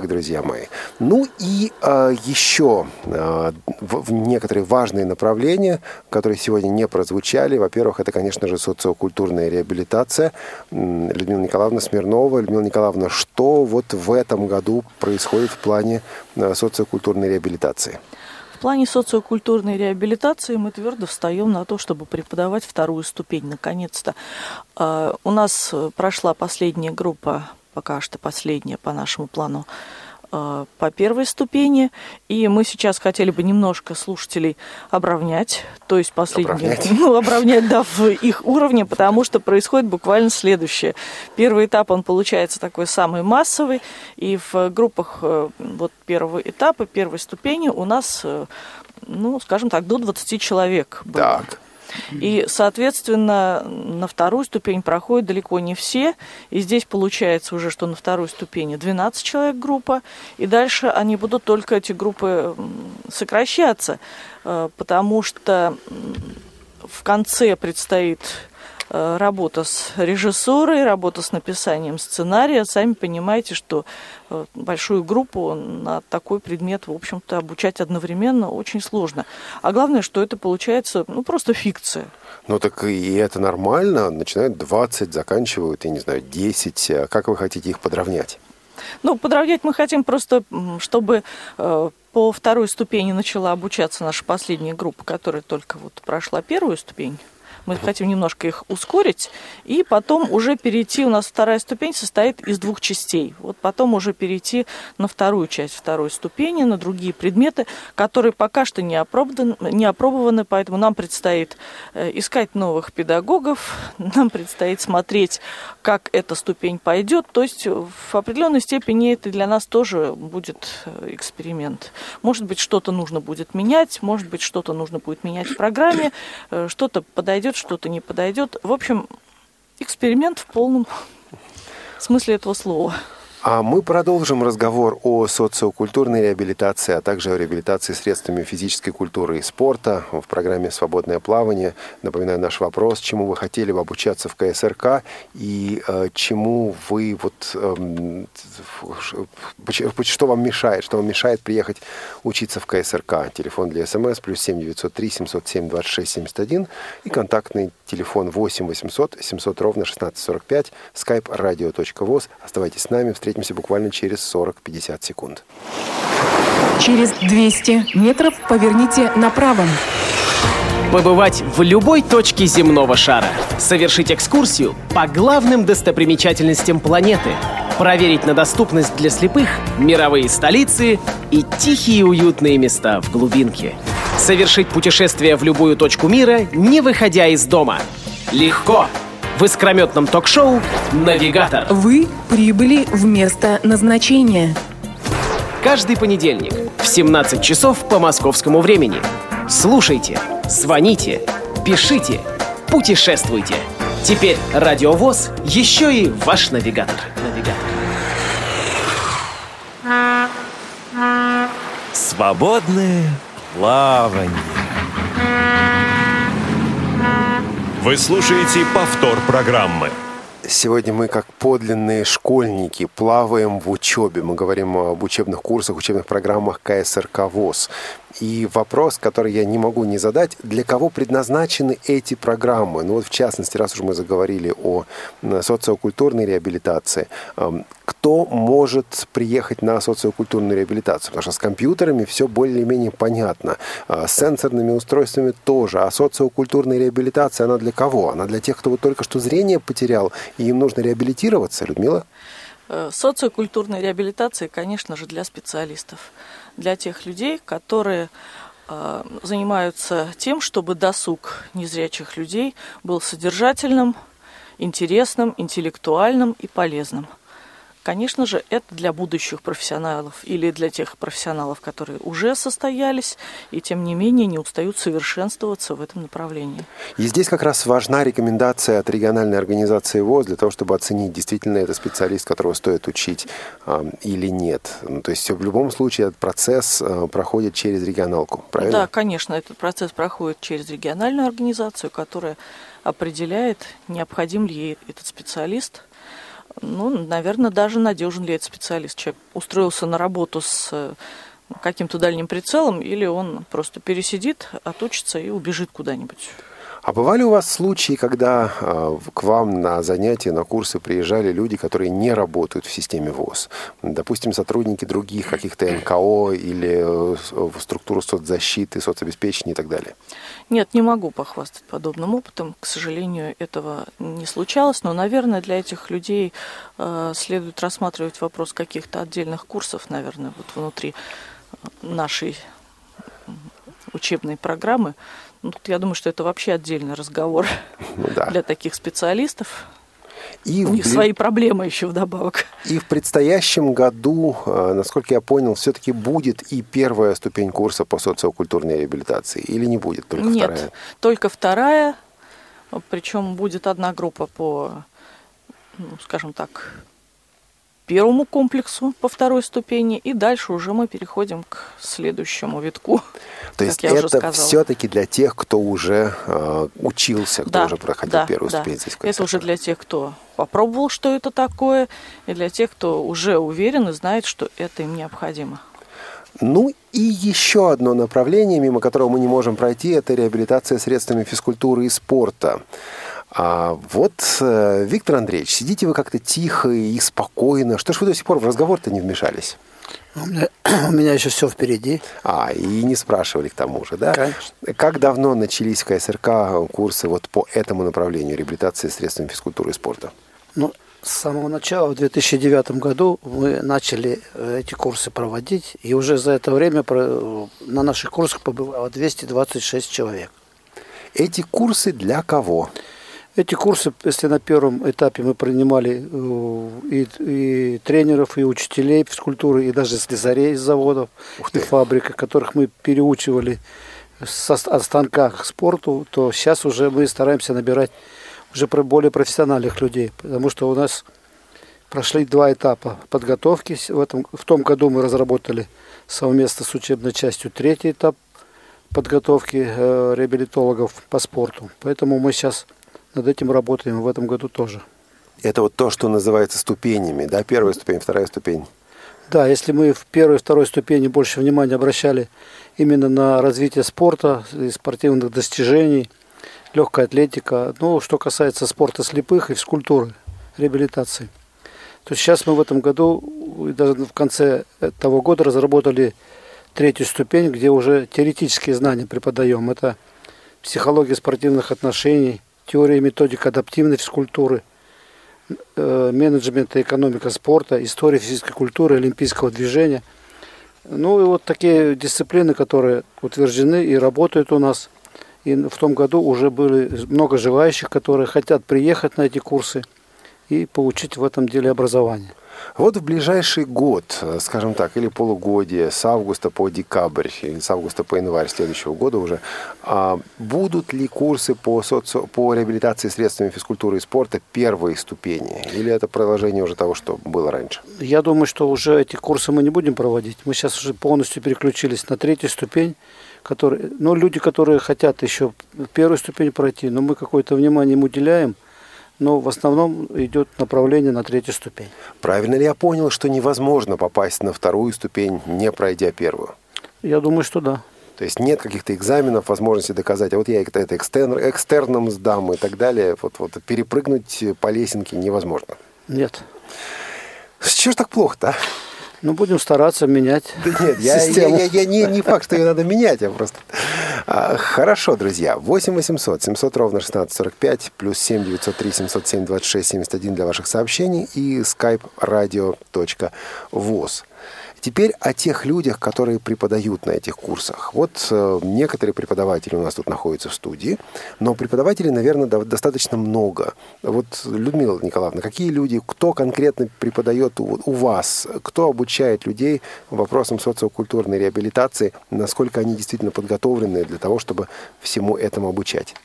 друзья мои. Еще в некоторые важные направления, которые сегодня не прозвучали. Во-первых, это, конечно же, социокультурная реабилитация. Людмила Николаевна Смирнова. Людмила Николаевна, что в этом году происходит в плане социокультурной реабилитации? В плане социокультурной реабилитации мы твердо встаем на то, чтобы преподавать вторую ступень, наконец-то. У нас прошла последняя группа, пока что последняя по нашему плану, по первой ступени, и мы сейчас хотели бы немножко слушателей обровнять, то есть обровнять в их уровне, потому что происходит буквально следующее. Первый этап, он получается такой самый массовый, и в группах первого этапа, первой ступени у нас, до 20 человек было. Так. И, соответственно, на вторую ступень проходят далеко не все. И здесь получается уже, что на второй ступени 12 человек группа. И дальше они будут только, эти группы, сокращаться. Потому что в конце предстоит работа с режиссурой, работа с написанием сценария. Сами понимаете, что большую группу на такой предмет, в общем-то, обучать одновременно очень сложно. А главное, что это получается, просто фикция. Так и это нормально. Начинают 20, заканчивают, 10. Как вы хотите их подровнять? Подравнять мы хотим просто, чтобы по второй ступени начала обучаться наша последняя группа, которая только прошла первую ступень. Мы хотим немножко их ускорить, и потом уже перейти, у нас вторая ступень состоит из двух частей. Потом уже перейти на вторую часть второй ступени, на другие предметы, которые пока что не опробованы, поэтому нам предстоит искать новых педагогов, нам предстоит смотреть, как эта ступень пойдет. То есть в определенной степени это для нас тоже будет эксперимент. Может быть, что-то нужно будет менять, может быть, что-то нужно будет менять в программе, что-то подойдет, что-то не подойдет. В общем, эксперимент в полном смысле этого слова. А мы продолжим разговор о социокультурной реабилитации, а также о реабилитации средствами физической культуры и спорта в программе «Свободное плавание». Напоминаю наш вопрос, чему вы хотели бы обучаться в КСРК и чему вы что вам мешает приехать учиться в КСРК. Телефон для СМС +7 903 707 26 71 и контактный телефон 8 800 700 ровно 1645, skype radio.voz. Оставайтесь с нами, встретимся буквально через 40-50 секунд. Через 200 метров поверните направо. Побывать в любой точке земного шара. Совершить экскурсию по главным достопримечательностям планеты. Проверить на доступность для слепых мировые столицы и тихие уютные места в глубинке. Совершить путешествие в любую точку мира, не выходя из дома. Легко! В искрометном ток-шоу «Навигатор». Вы прибыли в место назначения. Каждый понедельник в 17 часов по московскому времени Слушайте, звоните, пишите, путешествуйте. Теперь Радио ВОЗ еще и ваш навигатор. Свободное плавание. Вы слушаете повтор программы. Сегодня мы, как подлинные школьники, плаваем в учебе. Мы говорим об учебных курсах, учебных программах КСРК ВОС. И вопрос, который я не могу не задать: для кого предназначены эти программы? Ну вот, в частности, раз уж мы заговорили о социокультурной реабилитации, кто может приехать на социокультурную реабилитацию? Потому что с компьютерами все более-менее понятно, с сенсорными устройствами тоже. А социокультурная реабилитация, она для кого? Она для тех, кто вот только что зрение потерял, и им нужно реабилитироваться, Людмила? Социокультурная реабилитация, конечно же, для специалистов, для тех людей, которые занимаются тем, чтобы досуг незрячих людей был содержательным, интересным, интеллектуальным и полезным. Конечно же, это для будущих профессионалов или для тех профессионалов, которые уже состоялись и, тем не менее, не устают совершенствоваться в этом направлении. И здесь как раз важна рекомендация от региональной организации ВОЗ для того, чтобы оценить, действительно это специалист, которого стоит учить или нет. То есть в любом случае этот процесс проходит через регионалку, правильно? Да, конечно, этот процесс проходит через региональную организацию, которая определяет, необходим ли ей этот специалист. Ну, наверное, даже надежен ли этот специалист. Человек устроился на работу с каким-то дальним прицелом, или он просто пересидит, отучится и убежит куда-нибудь. А бывали у вас случаи, когда к вам на занятия, на курсы приезжали люди, которые не работают в системе ВОС? Допустим, сотрудники других каких-то НКО или структур соцзащиты, соцобеспечения и так далее? Нет, не могу похвастать подобным опытом. К сожалению, этого не случалось. Но, наверное, для этих людей следует рассматривать вопрос каких-то отдельных курсов, наверное, вот внутри нашей учебной программы. Ну, тут я думаю, что это вообще отдельный разговор, ну, да, для таких специалистов. И у них свои проблемы еще вдобавок. И в предстоящем году, насколько я понял, все-таки будет и первая ступень курса по социокультурной реабилитации, или не будет, только вторая? Нет, только вторая, причем будет одна группа по, ну, скажем так, первому комплексу по второй ступени, и дальше уже мы переходим к следующему витку. То есть это все-таки для тех, кто уже учился, кто уже проходил первую ступень. Здесь это уже для тех, кто попробовал, что это такое, и для тех, кто уже уверен и знает, что это им необходимо. Ну и еще одно направление, мимо которого мы не можем пройти, это реабилитация средствами физкультуры и спорта. А вот, Виктор Андреевич, сидите вы как-то тихо и спокойно. Что ж вы до сих пор в разговор-то не вмешались? У меня еще все впереди. И не спрашивали к тому же, да? Конечно. Как давно начались в КСРК курсы вот по этому направлению реабилитации средствами физкультуры и спорта? Ну, с самого начала, в 2009 году, мы начали эти курсы проводить. И уже за это время на наших курсах побывало 226 человек. Эти курсы для кого? Эти курсы, если на первом этапе мы принимали и тренеров, и учителей физкультуры, и даже слесарей из заводов и фабрик, которых мы переучивали от станка к спорту, то сейчас уже мы стараемся набирать уже более профессиональных людей, потому что у нас прошли два этапа подготовки. В том году мы разработали совместно с учебной частью третий этап подготовки реабилитологов по спорту. Поэтому мы сейчас над этим работаем в этом году тоже. Это вот то, что называется ступенями, да? Первая ступень, вторая ступень. Да, если мы в первой и второй ступени больше внимания обращали именно на развитие спорта, спортивных достижений, легкая атлетика, ну, что касается спорта слепых и физкультуры, реабилитации, то сейчас мы в этом году, даже в конце того года, разработали третью ступень, где уже теоретические знания преподаем. Это психология спортивных отношений, теория и методика адаптивной физкультуры, менеджмента, экономика спорта, история физической культуры, олимпийского движения. Ну и вот такие дисциплины, которые утверждены и работают у нас. И в том году уже было много желающих, которые хотят приехать на эти курсы и получить в этом деле образование. Вот в ближайший год, скажем так, или полугодие, с августа по декабрь, или с августа по январь следующего года уже, будут ли курсы по реабилитации средствами физкультуры и спорта первой ступени? Или это продолжение уже того, что было раньше? Я думаю, что уже эти курсы мы не будем проводить. Мы сейчас уже полностью переключились на третью ступень. Люди, которые хотят еще первую ступень пройти, но мы какое-то внимание им уделяем. Но в основном идет направление на третью ступень. Правильно ли я понял, что невозможно попасть на вторую ступень, не пройдя первую? Я думаю, что да. То есть нет каких-то экзаменов, возможности доказать, а вот я это экстерном сдам и так далее. Вот перепрыгнуть по лесенке невозможно. Нет. Чего ж так плохо-то, а? Будем стараться менять. Да нет, не факт, что ее надо менять, я просто... Хорошо, друзья. 8 800 700 ровно 16 45, плюс 7 903 707 26 71 для ваших сообщений и skype radio.voz. Теперь о тех людях, которые преподают на этих курсах. Некоторые преподаватели у нас тут находятся в студии, но преподавателей, наверное, достаточно много. Людмила Николаевна, какие люди, кто конкретно преподает у вас, кто обучает людей вопросам социокультурной реабилитации, насколько они действительно подготовлены для того, чтобы всему этому обучать?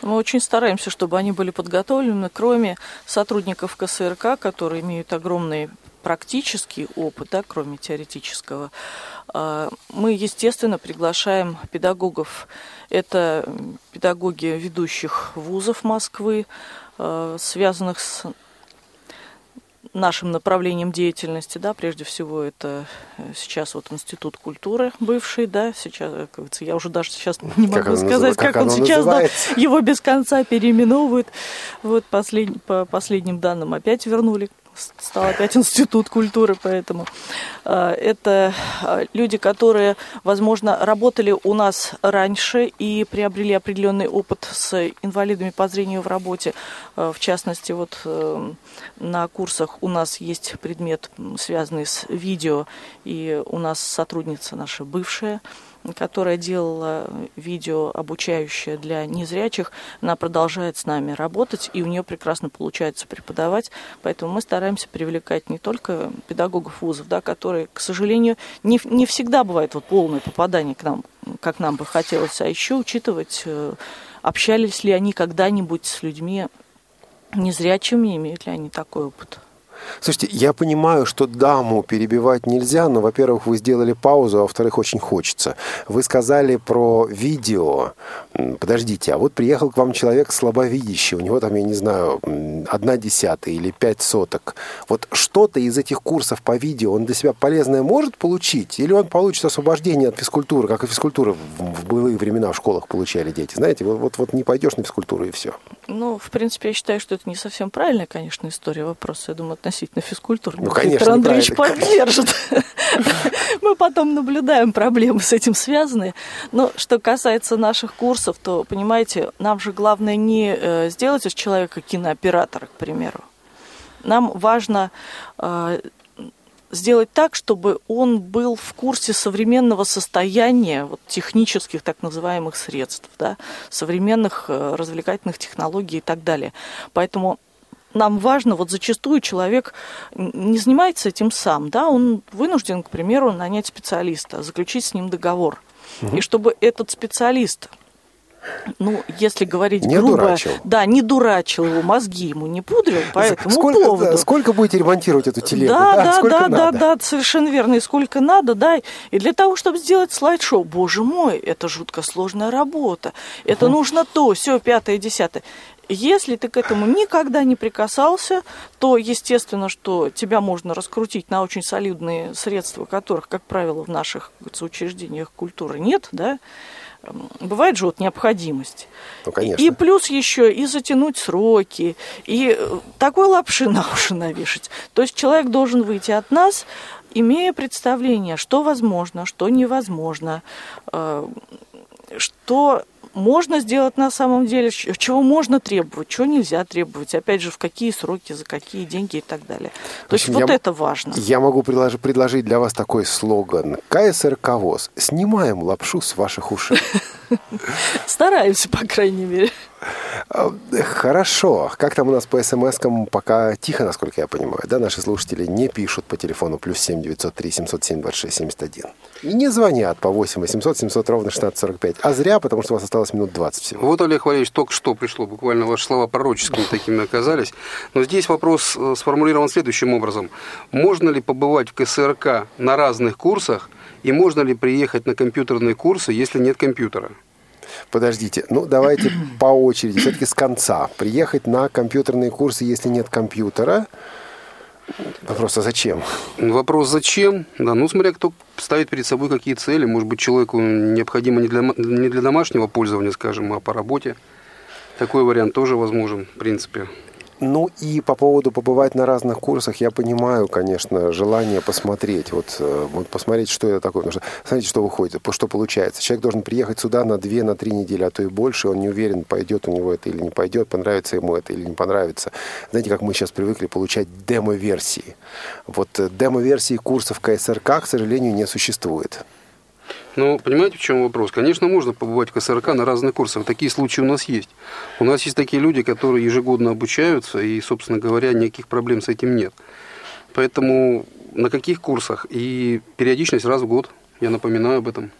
Мы очень стараемся, чтобы они были подготовлены, кроме сотрудников КСРК, которые имеют огромные практический опыт, да, кроме теоретического. Мы, естественно, приглашаем педагогов. Это педагоги ведущих вузов Москвы, связанных с нашим направлением деятельности, да, прежде всего это сейчас Институт культуры бывший, да, сейчас, как говорится, я уже даже сейчас не могу сказать, как он сейчас, да, его без конца переименовывают. По последним данным опять вернули, стал опять Институт культуры, поэтому это люди, которые, возможно, работали у нас раньше и приобрели определенный опыт с инвалидами по зрению в работе. В частности, на курсах у нас есть предмет, связанный с видео, и у нас сотрудница наша бывшая, которая делала видео обучающее для незрячих, она продолжает с нами работать, и у нее прекрасно получается преподавать. Поэтому мы стараемся привлекать не только педагогов вузов, да, которые, к сожалению, не всегда бывает полное попадание к нам, как нам бы хотелось, а еще учитывать, общались ли они когда-нибудь с людьми незрячими, имеют ли они такой опыт. Слушайте, я понимаю, что даму перебивать нельзя, но, во-первых, вы сделали паузу, а во-вторых, очень хочется. Вы сказали про видео. Подождите, приехал к вам человек слабовидящий, у него там, я не знаю, 1/10 или 0,05. Что-то из этих курсов по видео он для себя полезное может получить? Или он получит освобождение от физкультуры, как и физкультуры в былые времена в школах получали дети? Знаете, не пойдешь на физкультуру и все. В принципе, я считаю, что это не совсем правильная, конечно, история вопроса. Я думаю, относительно физкультуры. Виктор Андреевич поддержит. Мы потом наблюдаем проблемы с этим связанные. Но что касается наших курсов, то, понимаете, нам же главное не сделать из человека кинооператора, к примеру. Нам важно сделать так, чтобы он был в курсе современного состояния технических так называемых средств, да, современных развлекательных технологий и так далее. Поэтому нам важно, зачастую человек не занимается этим сам, да, он вынужден, к примеру, нанять специалиста, заключить с ним договор. И чтобы этот специалист, если говорить не грубо, дурачил. Да, не дурачил его, мозги ему не пудрил, поэтому поводу. Сколько будете ремонтировать эту телегу? Да, совершенно верно, и сколько надо, да. И для того, чтобы сделать слайд-шоу, боже мой, это жутко сложная работа, это нужно то, все 5-е, 10-е. Если ты к этому никогда не прикасался, то, естественно, что тебя можно раскрутить на очень солидные средства, которых, как правило, в наших учреждениях культуры нет, да? Бывает же необходимость. Конечно. И плюс еще и затянуть сроки, и такой лапши на уши навешать. То есть человек должен выйти от нас, имея представление, что возможно, что невозможно, что можно сделать на самом деле, чего можно требовать, чего нельзя требовать, опять же, в какие сроки, за какие деньги и так далее. То есть это важно. Я могу предложить для вас такой слоган. КСРК ВОС. Снимаем лапшу с ваших ушей. Стараемся, по крайней мере. Хорошо. Как там у нас по смс-кам? Пока тихо, насколько я понимаю, да? Наши слушатели не пишут по телефону +7 903 707 26 71. Не звонят по 8 800 700 ровно 1645. А зря, потому что у вас осталось минут 20 всего. Вот, Олег Валерьевич, только что пришло, буквально ваши слова пророческими такими оказались. Но здесь вопрос сформулирован следующим образом. Можно ли побывать в КСРК на разных курсах и можно ли приехать на компьютерные курсы, если нет компьютера? Подождите, ну давайте по очереди, все-таки с конца. Приехать на компьютерные курсы, если нет компьютера. Вопрос, а зачем? Вопрос, зачем? Да, ну смотря кто ставит перед собой какие цели. Может быть, человеку необходимо не для домашнего пользования, скажем, а по работе. Такой вариант тоже возможен, в принципе. Ну и по поводу побывать на разных курсах, я понимаю, конечно, желание посмотреть, вот посмотреть, что это такое, потому что, смотрите, что выходит, что получается. Человек должен приехать сюда на 2-3 недели, а то и больше, он не уверен, пойдет у него это или не пойдет, понравится ему это или не понравится. Знаете, как мы сейчас привыкли получать демо-версии. Вот демо-версии курсов КСРК, к сожалению, не существует. Ну, понимаете, в чем вопрос? Конечно, можно побывать в КСРК на разных курсах. Такие случаи у нас есть. У нас есть такие люди, которые ежегодно обучаются, и, собственно говоря, никаких проблем с этим нет. Поэтому на каких курсах? И периодичность раз в год. Я напоминаю об этом.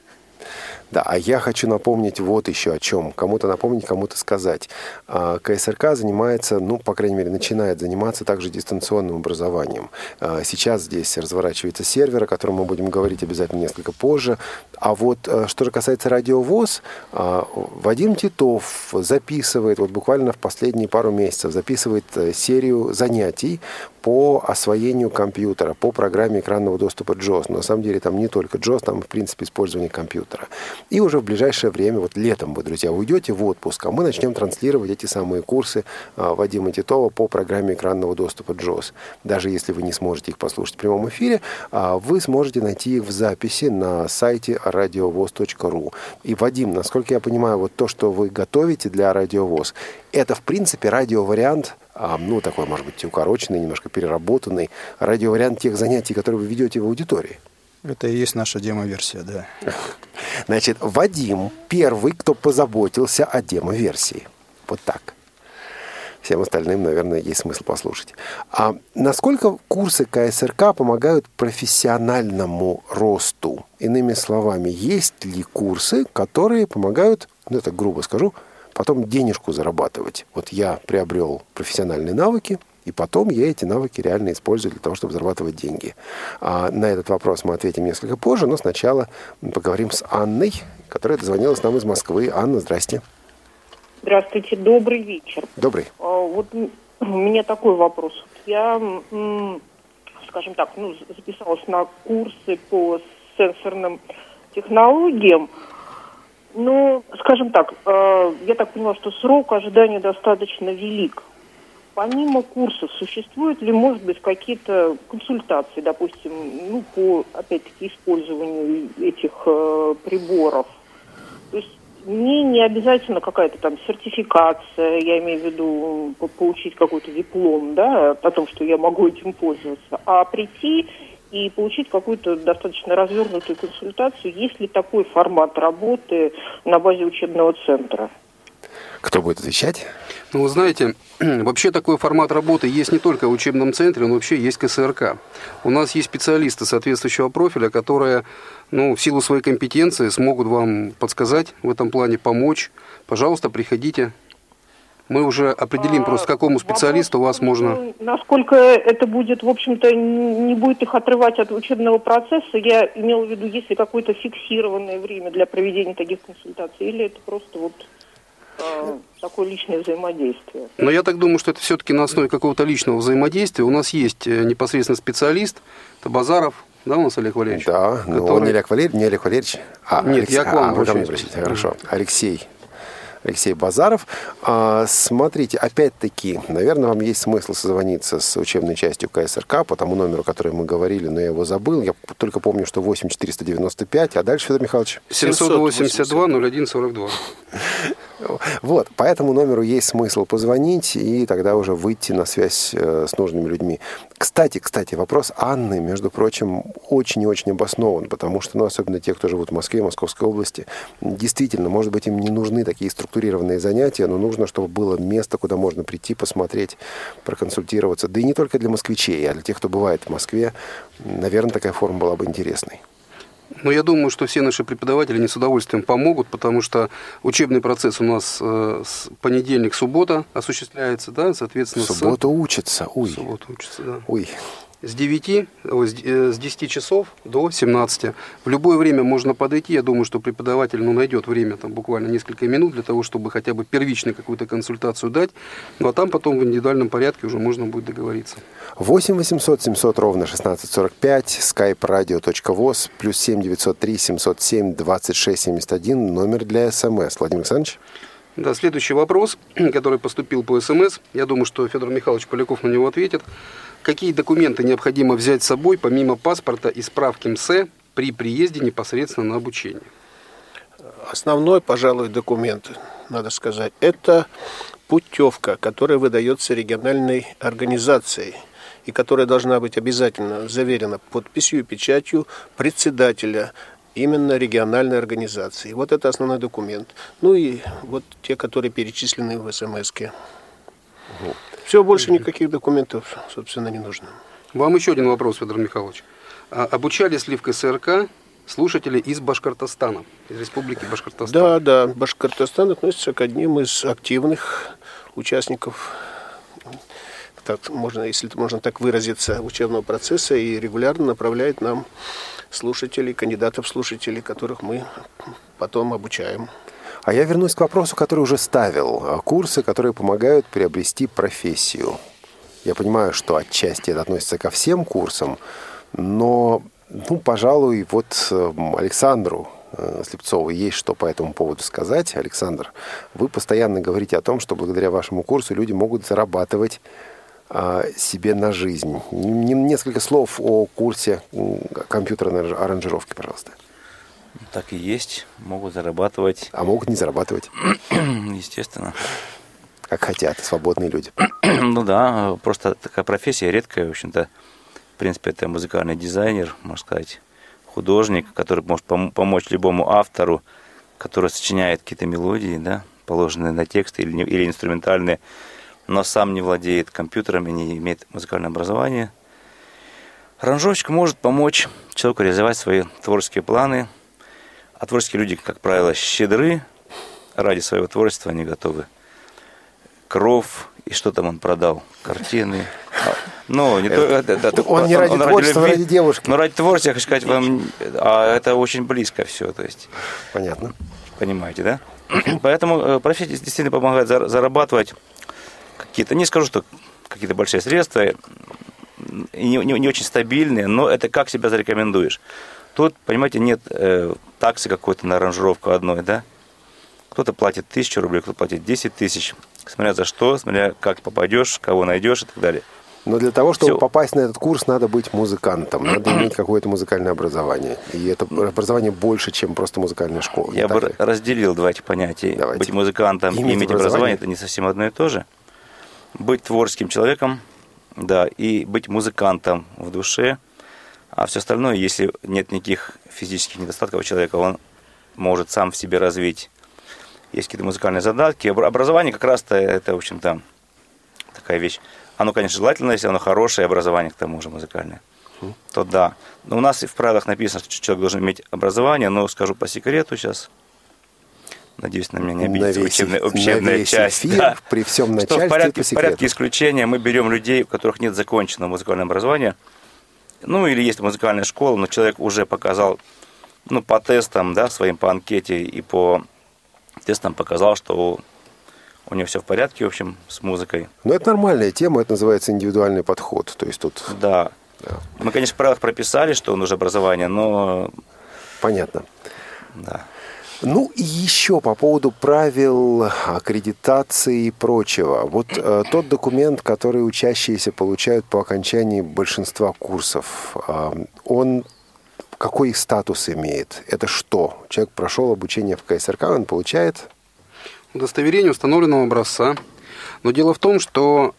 Да, а я хочу напомнить вот еще о чем. Кому-то напомнить, кому-то сказать. КСРК занимается, ну, по крайней мере, начинает заниматься также дистанционным образованием. Сейчас здесь разворачивается сервер, о котором мы будем говорить обязательно несколько позже. А вот что же касается Радио ВОЗ, Вадим Титов записывает, вот буквально в последние пару месяцев, записывает серию занятий по освоению компьютера, по программе экранного доступа JAWS. Но на самом деле там не только JAWS, там, в принципе, использование компьютера. И уже в ближайшее время, вот летом вы, друзья, уйдете в отпуск, а мы начнем транслировать эти самые курсы Вадима Титова по программе экранного доступа JAWS. Даже если вы не сможете их послушать в прямом эфире, вы сможете найти их в записи на сайте radiovos.ru. И, Вадим, насколько я понимаю, вот то, что вы готовите для Радио ВОЗ, это, в принципе, радиовариант, ну, такой, может быть, укороченный, немножко переработанный, радиовариант тех занятий, которые вы ведете в аудитории. Это и есть наша демо-версия, да. Значит, Вадим первый, кто позаботился о демо-версии. Вот так. Всем остальным, наверное, есть смысл послушать. А насколько курсы КСРК помогают профессиональному росту? Иными словами, есть ли курсы, которые помогают, ну, это грубо скажу, потом денежку зарабатывать? Вот я приобрел профессиональные навыки, и потом я эти навыки реально использую для того, чтобы зарабатывать деньги. На этот вопрос мы ответим несколько позже, но сначала поговорим с Анной, которая дозвонилась нам из Москвы. Анна, здрасте. Здравствуйте, добрый вечер. Добрый. Вот у меня такой вопрос. Я, скажем так, записалась на курсы по сенсорным технологиям. Ну, скажем так, я так поняла, что срок ожидания достаточно велик. Помимо курсов, существуют ли, может быть, какие-то консультации, допустим, ну, по, опять-таки, использованию этих приборов? То есть мне не обязательно какая-то там сертификация, я имею в виду получить какой-то диплом, да, о том, что я могу этим пользоваться, а прийти и получить какую-то достаточно развернутую консультацию, есть ли такой формат работы на базе учебного центра? Кто будет отвечать? Ну, вы знаете, вообще такой формат работы есть не только в учебном центре, он вообще есть КСРК. У нас есть специалисты соответствующего профиля, которые, ну, в силу своей компетенции смогут вам подсказать в этом плане, помочь. Пожалуйста, приходите. Мы уже определим просто, к какому специалисту вопрос, вас можно... Насколько это будет, в общем-то, не будет их отрывать от учебного процесса, я имела в виду, есть ли какое-то фиксированное время для проведения таких консультаций, или это просто вот... такое личное взаимодействие. Но я так думаю, что это все-таки на основе какого-то личного взаимодействия. У нас есть непосредственно специалист, это Базаров, да, у нас Олег Валерьевич? Да, который... но он не Олег Валерьевич, не Олег Валерьевич. Нет, Алексей... я к вам обращаюсь. Хорошо, Алексей Базаров. Смотрите, опять-таки, наверное, вам есть смысл созвониться с учебной частью КСРК по тому номеру, который мы говорили, но я его забыл. Я только помню, что 8495, а дальше, Федор Михайлович? 782-01-42. Вот, по этому номеру есть смысл позвонить и тогда уже выйти на связь с нужными людьми. Кстати, вопрос Анны, между прочим, очень и очень обоснован, потому что, ну, особенно те, кто живут в Москве, в Московской области, действительно, может быть, им не нужны такие структурированные занятия, но нужно, чтобы было место, куда можно прийти, посмотреть, проконсультироваться. Да и не только для москвичей, а для тех, кто бывает в Москве, наверное, такая форма была бы интересной. Но я думаю, что все наши преподаватели не с удовольствием помогут, потому что учебный процесс у нас с понедельник-суббота осуществляется, да, соответственно... Суббота учится, ой. Суббота учится, да. Ой. С 10 часов до 17. В любое время можно подойти. Я думаю, что преподаватель, ну, найдет время, там, буквально несколько минут для того, чтобы хотя бы первично какую-то консультацию дать. Ну, а там потом в индивидуальном порядке уже можно будет договориться. 8 800 700 ровно 1645, skype-radio.voz, плюс 7 903 707 26 71, номер для СМС. Владимир Александрович? Да, следующий вопрос, который поступил по СМС. Я думаю, что Федор Михайлович Поляков на него ответит. Какие документы необходимо взять с собой, помимо паспорта и справки МСЭ, при приезде непосредственно на обучение? Основной, пожалуй, документ, надо сказать, это путевка, которая выдается региональной организацией и которая должна быть обязательно заверена подписью и печатью председателя именно региональной организации. Вот это основной документ. Ну и вот те, которые перечислены в СМСке. Все, больше никаких документов, собственно, не нужно. Вам еще один вопрос, Федор Михайлович. Обучались ли в КСРК слушатели из Башкортостана, из Республики Башкортостан? Да, Башкортостан относится к одним из активных участников, так можно, если можно так выразиться, учебного процесса и регулярно направляет нам слушателей, кандидатов-слушателей, которых мы потом обучаем. А я вернусь к вопросу, который уже ставил. Курсы, которые помогают приобрести профессию. Я понимаю, что отчасти это относится ко всем курсам, но, ну, пожалуй, вот Александру Слепцову есть что по этому поводу сказать. Александр, вы постоянно говорите о том, что благодаря вашему курсу люди могут зарабатывать себе на жизнь. Несколько слов о курсе компьютерной аранжировки, пожалуйста. Так и есть, могут зарабатывать. А могут не зарабатывать. Естественно. Как хотят, свободные люди. Ну да, просто такая профессия редкая, в общем-то. В принципе, это музыкальный дизайнер, можно сказать, художник, который может помочь любому автору, который сочиняет какие-то мелодии, да, положенные на тексты или инструментальные, но сам не владеет компьютером и не имеет музыкального образования. Аранжировщик может помочь человеку реализовать свои творческие планы. А творческие люди, как правило, щедры, ради своего творчества они готовы. Кров, и что там он продал? Картины. Но не только, он не ради творчества, он ради девушки. Но ради творчества, я хочу сказать вам, а это очень близко все. То есть, понятно. Понимаете, да? Поэтому профессия действительно помогает зарабатывать какие-то, не скажу, что какие-то большие средства, не очень стабильные, но это как себя зарекомендуешь. Тут, понимаете, нет таксы какой-то на аранжировку одной, да? Кто-то платит 1000 рублей, кто-то платит 10 тысяч. Смотря за что, смотря как попадешь, кого найдешь и так далее. Но для того, чтобы попасть на этот курс, надо быть музыкантом, надо иметь какое-то музыкальное образование. И это образование больше, чем просто музыкальная школа. Я бы разделил два этих понятия. Давайте. Быть музыкантом и иметь образование – это не совсем одно и то же. Быть творческим человеком, да, и быть музыкантом в душе. А все остальное, если нет никаких физических недостатков у человека, он может сам в себе развить. Есть какие-то музыкальные задатки. Образование как раз-то это, в общем-то, такая вещь. Оно, конечно, желательно, если оно хорошее образование, к тому же музыкальное, то да. Но у нас и в правилах написано, что человек должен иметь образование, но скажу по секрету сейчас. Надеюсь, на меня не обидится учебная часть. Да. При всем начальстве, что в порядке исключения мы берем людей, у которых нет законченного музыкального образования. Ну, или есть музыкальная школа, но человек уже показал, ну, по тестам, да, своим, по анкете и по тестам показал, что у него все в порядке, в общем, с музыкой. Но это нормальная тема, это называется индивидуальный подход, то есть тут... Да. Мы, конечно, в правилах прописали, что нужно образование, но... Понятно. Да. Ну и еще по поводу правил аккредитации и прочего. Вот тот документ, который учащиеся получают по окончании большинства курсов, он какой статус имеет? Это что? Человек прошел обучение в КСРК, он получает... удостоверение установленного образца. Но дело в том, что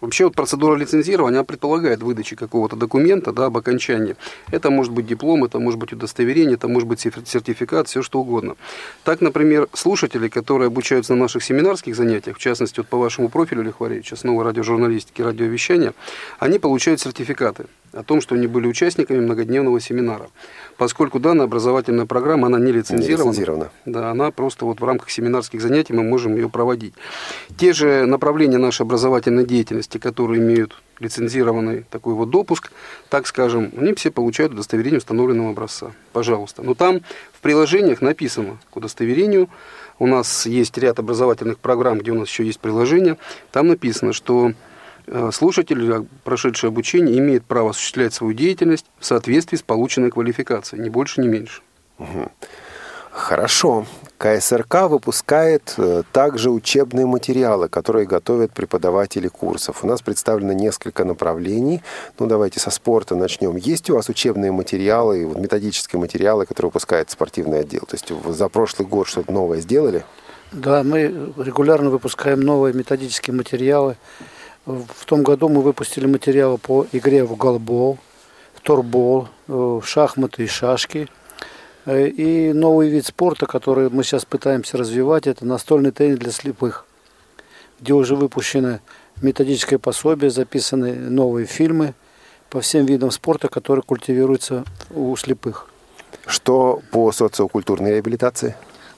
вообще вот процедура лицензирования, она предполагает выдачу какого-то документа, да, об окончании. Это может быть диплом, это может быть удостоверение, это может быть сертификат, все что угодно. Так, например, слушатели, которые обучаются на наших семинарских занятиях, в частности, вот по вашему профилю, Лихваревича, снова радиожурналистики, радиовещания, они получают сертификаты о том, что они были участниками многодневного семинара. Поскольку данная образовательная программа, она не лицензирована. Да, она просто вот в рамках семинарских занятий мы можем ее проводить. Те же направления нашей образовательной деятельности, которые имеют лицензированный такой вот допуск, так скажем, они все получают удостоверение установленного образца. Пожалуйста. Но там в приложениях написано к удостоверению. У нас есть ряд образовательных программ, где у нас еще есть приложения. Там написано, что слушатель, прошедший обучение, имеет право осуществлять свою деятельность в соответствии с полученной квалификацией, ни больше, ни меньше. Угу. Хорошо. КСРК выпускает также учебные материалы, которые готовят преподаватели курсов. У нас представлено несколько направлений. Ну, давайте со спорта начнем. Есть у вас учебные материалы, методические материалы, которые выпускает спортивный отдел? То есть за прошлый год что-то новое сделали? Да, мы регулярно выпускаем новые методические материалы. В том году мы выпустили материалы по игре в голбол, в торбол, в шахматы и шашки. И новый вид спорта, который мы сейчас пытаемся развивать, это настольный теннис для слепых, где уже выпущено методическое пособие, записаны новые фильмы по всем видам спорта, которые культивируются у слепых. Что по социокультурной реабилитации?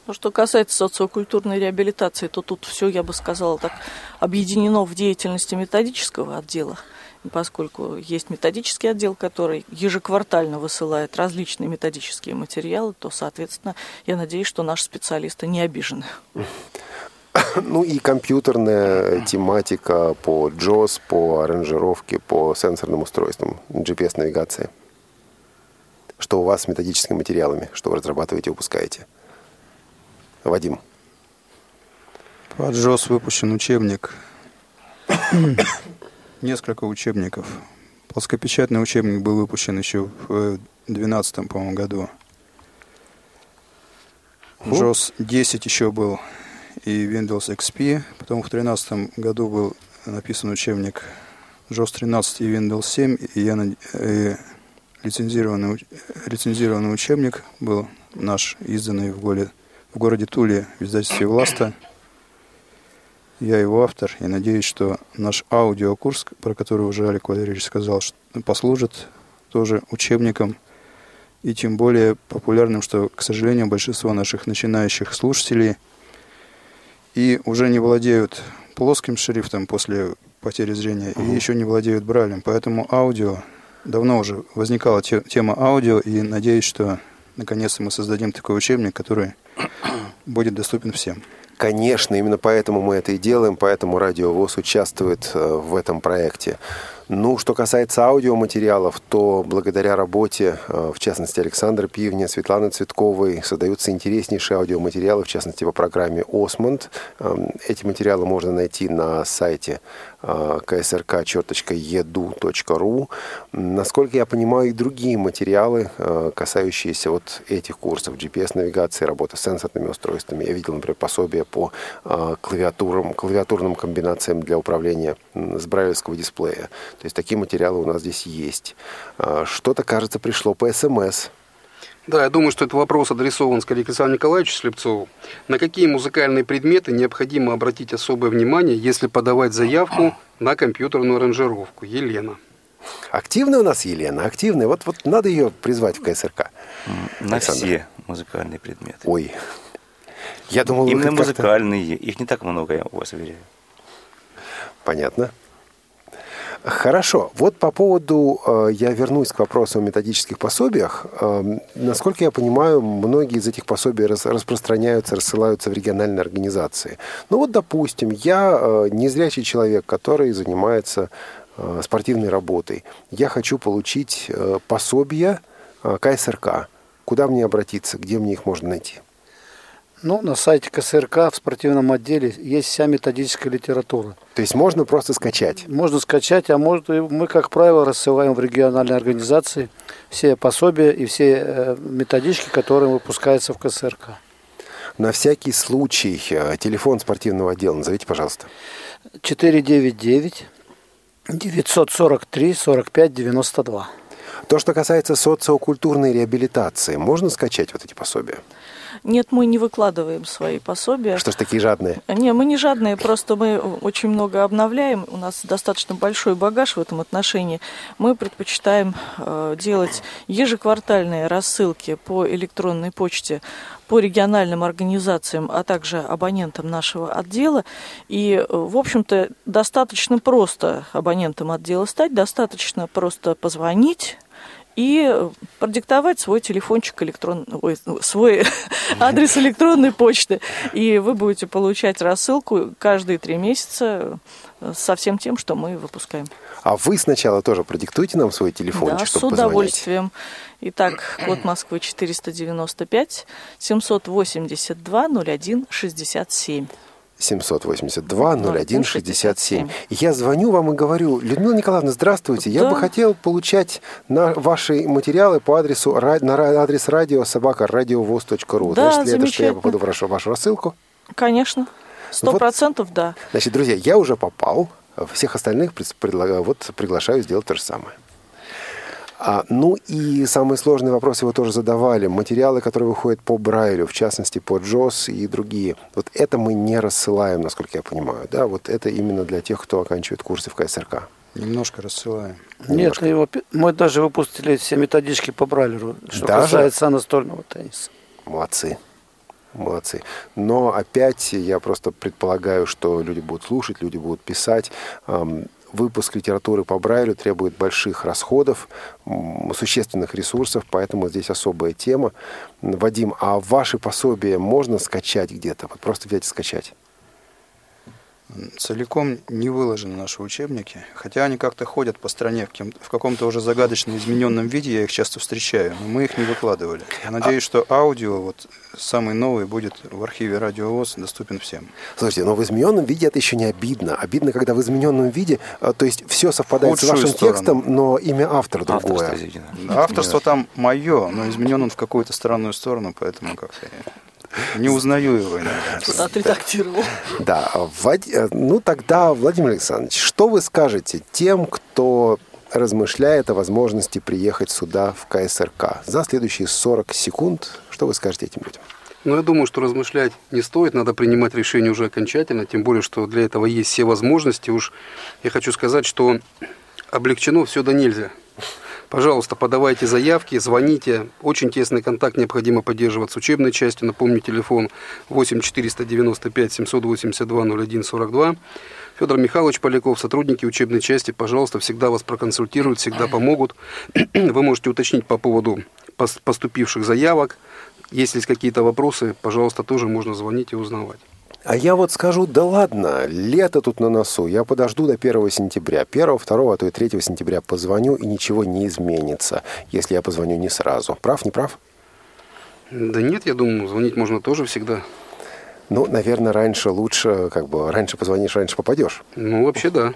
Ну, что касается социокультурной реабилитации, то тут все, я бы сказала, так объединено в деятельности методического отдела, поскольку есть методический отдел, который ежеквартально высылает различные методические материалы, то, соответственно, я надеюсь, что наши специалисты не обижены. Ну и компьютерная тематика по JAWS, по аранжировке, по сенсорным устройствам, GPS-навигации. Что у вас с методическими материалами, что вы разрабатываете и выпускаете? Вадим. По JAWS выпущен учебник. Несколько учебников. Плоскопечатный учебник был выпущен еще в 2012, по-моему, году. JAWS 10 еще был и Windows XP. Потом в 2013 году был написан учебник JAWS 13 и Windows 7. И лицензированный учебник был наш, изданный в городе Туле в издательстве «Власта». Я его автор, и надеюсь, что наш аудиокурс, про который уже Олег Валерьевич сказал, послужит тоже учебником и тем более популярным, что, к сожалению, большинство наших начинающих слушателей и уже не владеют плоским шрифтом после потери зрения, и еще не владеют брайлем. Поэтому аудио, давно уже возникала тема аудио, и надеюсь, что наконец-то мы создадим такой учебник, который будет доступен всем. Конечно, именно поэтому мы это и делаем, поэтому Радио ВОС участвует в этом проекте. Ну, что касается аудиоматериалов, то благодаря работе, в частности, Александра Пивня, Светланы Цветковой, создаются интереснейшие аудиоматериалы, в частности, по программе OsmAnd. Эти материалы можно найти на сайте ksrk.edu.ru. Насколько я понимаю, и другие материалы, касающиеся вот этих курсов GPS-навигации, работы с сенсорными устройствами. Я видел, например, пособие по клавиатурным комбинациям для управления с брайлевского дисплея. То есть такие материалы у нас здесь есть. Что-то, кажется, пришло по СМС. Да, я думаю, что этот вопрос адресован скорее к Александру Николаевичу Слепцову. На какие музыкальные предметы необходимо обратить особое внимание, если подавать заявку на компьютерную аранжировку? Елена. Активная у нас Елена, активная. Вот надо ее призвать в КСРК. На Александр. Все музыкальные предметы. Ой. Я думал, именно музыкальные. Их не так много, я вас уверяю. Понятно. Хорошо. Вот по поводу, я вернусь к вопросу о методических пособиях. Насколько я понимаю, многие из этих пособий распространяются, рассылаются в региональные организации. Ну вот, допустим, я незрячий человек, который занимается спортивной работой. Я хочу получить пособие КСРК. Куда мне обратиться? Где мне их можно найти? Ну, на сайте КСРК в спортивном отделе есть вся методическая литература. То есть можно просто скачать? Можно скачать, а может, мы, как правило, рассылаем в региональные организации все пособия и все методички, которые выпускаются в КСРК. На всякий случай, телефон спортивного отдела назовите, пожалуйста. 499-943-45-92. То, что касается социокультурной реабилитации, можно скачать вот эти пособия? Нет, мы не выкладываем свои пособия. Что ж такие жадные? Не, мы не жадные, просто мы очень много обновляем. У нас достаточно большой багаж в этом отношении. Мы предпочитаем делать ежеквартальные рассылки по электронной почте, по региональным организациям, а также абонентам нашего отдела. И, в общем-то, достаточно просто абонентом отдела стать, достаточно просто позвонить и продиктовать свой телефончик свой адрес электронной почты. И вы будете получать рассылку каждые 3 месяца со всем тем, что мы выпускаем. А вы сначала тоже продиктуйте нам свой телефончик, да, чтобы позвонить. Да, с удовольствием. Итак, код Москвы 495-782-01-67. 782-01-67. Я звоню вам и говорю: Людмила Николаевна, здравствуйте, да. Я бы хотел получать ваши материалы по адресу, на адрес radio@radiovos.ru. Да, значит ли это, что я попаду в вашу рассылку? Конечно, 100%, вот. Да. Значит, друзья, я уже попал, всех остальных приглашаю сделать то же самое. Ну и самый сложный вопрос, его тоже задавали. Материалы, которые выходят по Брайлю, в частности, по JAWS и другие. Вот это мы не рассылаем, насколько я понимаю. Да, вот это именно для тех, кто оканчивает курсы в КСРК. Немножко рассылаем. Немножко. Нет, мы даже выпустили все методички по Брайлю, что даже касается настольного тенниса. Молодцы. Молодцы. Но опять я просто предполагаю, что люди будут слушать, люди будут писать. Выпуск литературы по Брайлю требует больших расходов, существенных ресурсов, поэтому здесь особая тема. Вадим, а ваши пособия можно скачать где-то? Вот просто взять и скачать? Целиком не выложены наши учебники, хотя они как-то ходят по стране в каком-то уже загадочно измененном виде, я их часто встречаю, но мы их не выкладывали. Я надеюсь, что аудио, вот самый новый, будет в архиве Радио ВОЗ доступен всем. Слушайте, но в измененном виде это еще не обидно. Обидно, когда в измененном виде, то есть все совпадает с вашим текстом, но имя автора другое. Авторство там мое, но изменен он в какую-то странную сторону, поэтому как-то... Не узнаю его иногда. Отредактировал. Да. Ну тогда, Владимир Александрович, что вы скажете тем, кто размышляет о возможности приехать сюда, в КСРК? За следующие 40 секунд, что вы скажете этим людям? Ну, я думаю, что размышлять не стоит, надо принимать решение уже окончательно, тем более, что для этого есть все возможности. Уж я хочу сказать, что облегчено все да нельзя. Пожалуйста, подавайте заявки, звоните. Очень тесный контакт необходимо поддерживать с учебной частью. Напомню, телефон 8-495-782-01-42. Федор Михайлович Поляков, сотрудники учебной части, пожалуйста, всегда вас проконсультируют, всегда помогут. Вы можете уточнить по поводу поступивших заявок. Если есть какие-то вопросы, пожалуйста, тоже можно звонить и узнавать. А я вот скажу, да ладно, лето тут на носу, я подожду до 1 сентября. 1, 2, а то и 3 сентября позвоню, и ничего не изменится, если я позвоню не сразу. Прав, не прав? Да нет, я думаю, звонить можно тоже всегда. Ну, наверное, раньше лучше, раньше позвонишь, раньше попадешь. Ну, вообще да.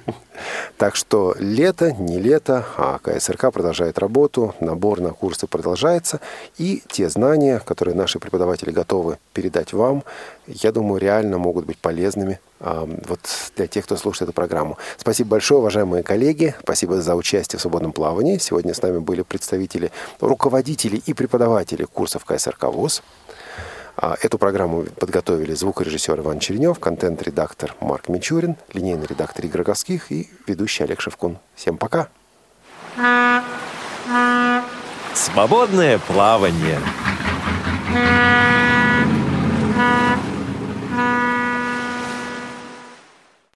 Так что лето, не лето, а КСРК продолжает работу, набор на курсы продолжается, и те знания, которые наши преподаватели готовы передать вам, я думаю, реально могут быть полезными вот для тех, кто слушает эту программу. Спасибо большое, уважаемые коллеги, спасибо за участие в свободном плавании. Сегодня с нами были представители, руководители и преподаватели курсов КСРК ВОС. Эту программу подготовили звукорежиссер Иван Чернёв, контент-редактор Марк Мичурин, линейный редактор Игорь Гаских и ведущий Олег Шевкун. Всем пока! Свободное плавание.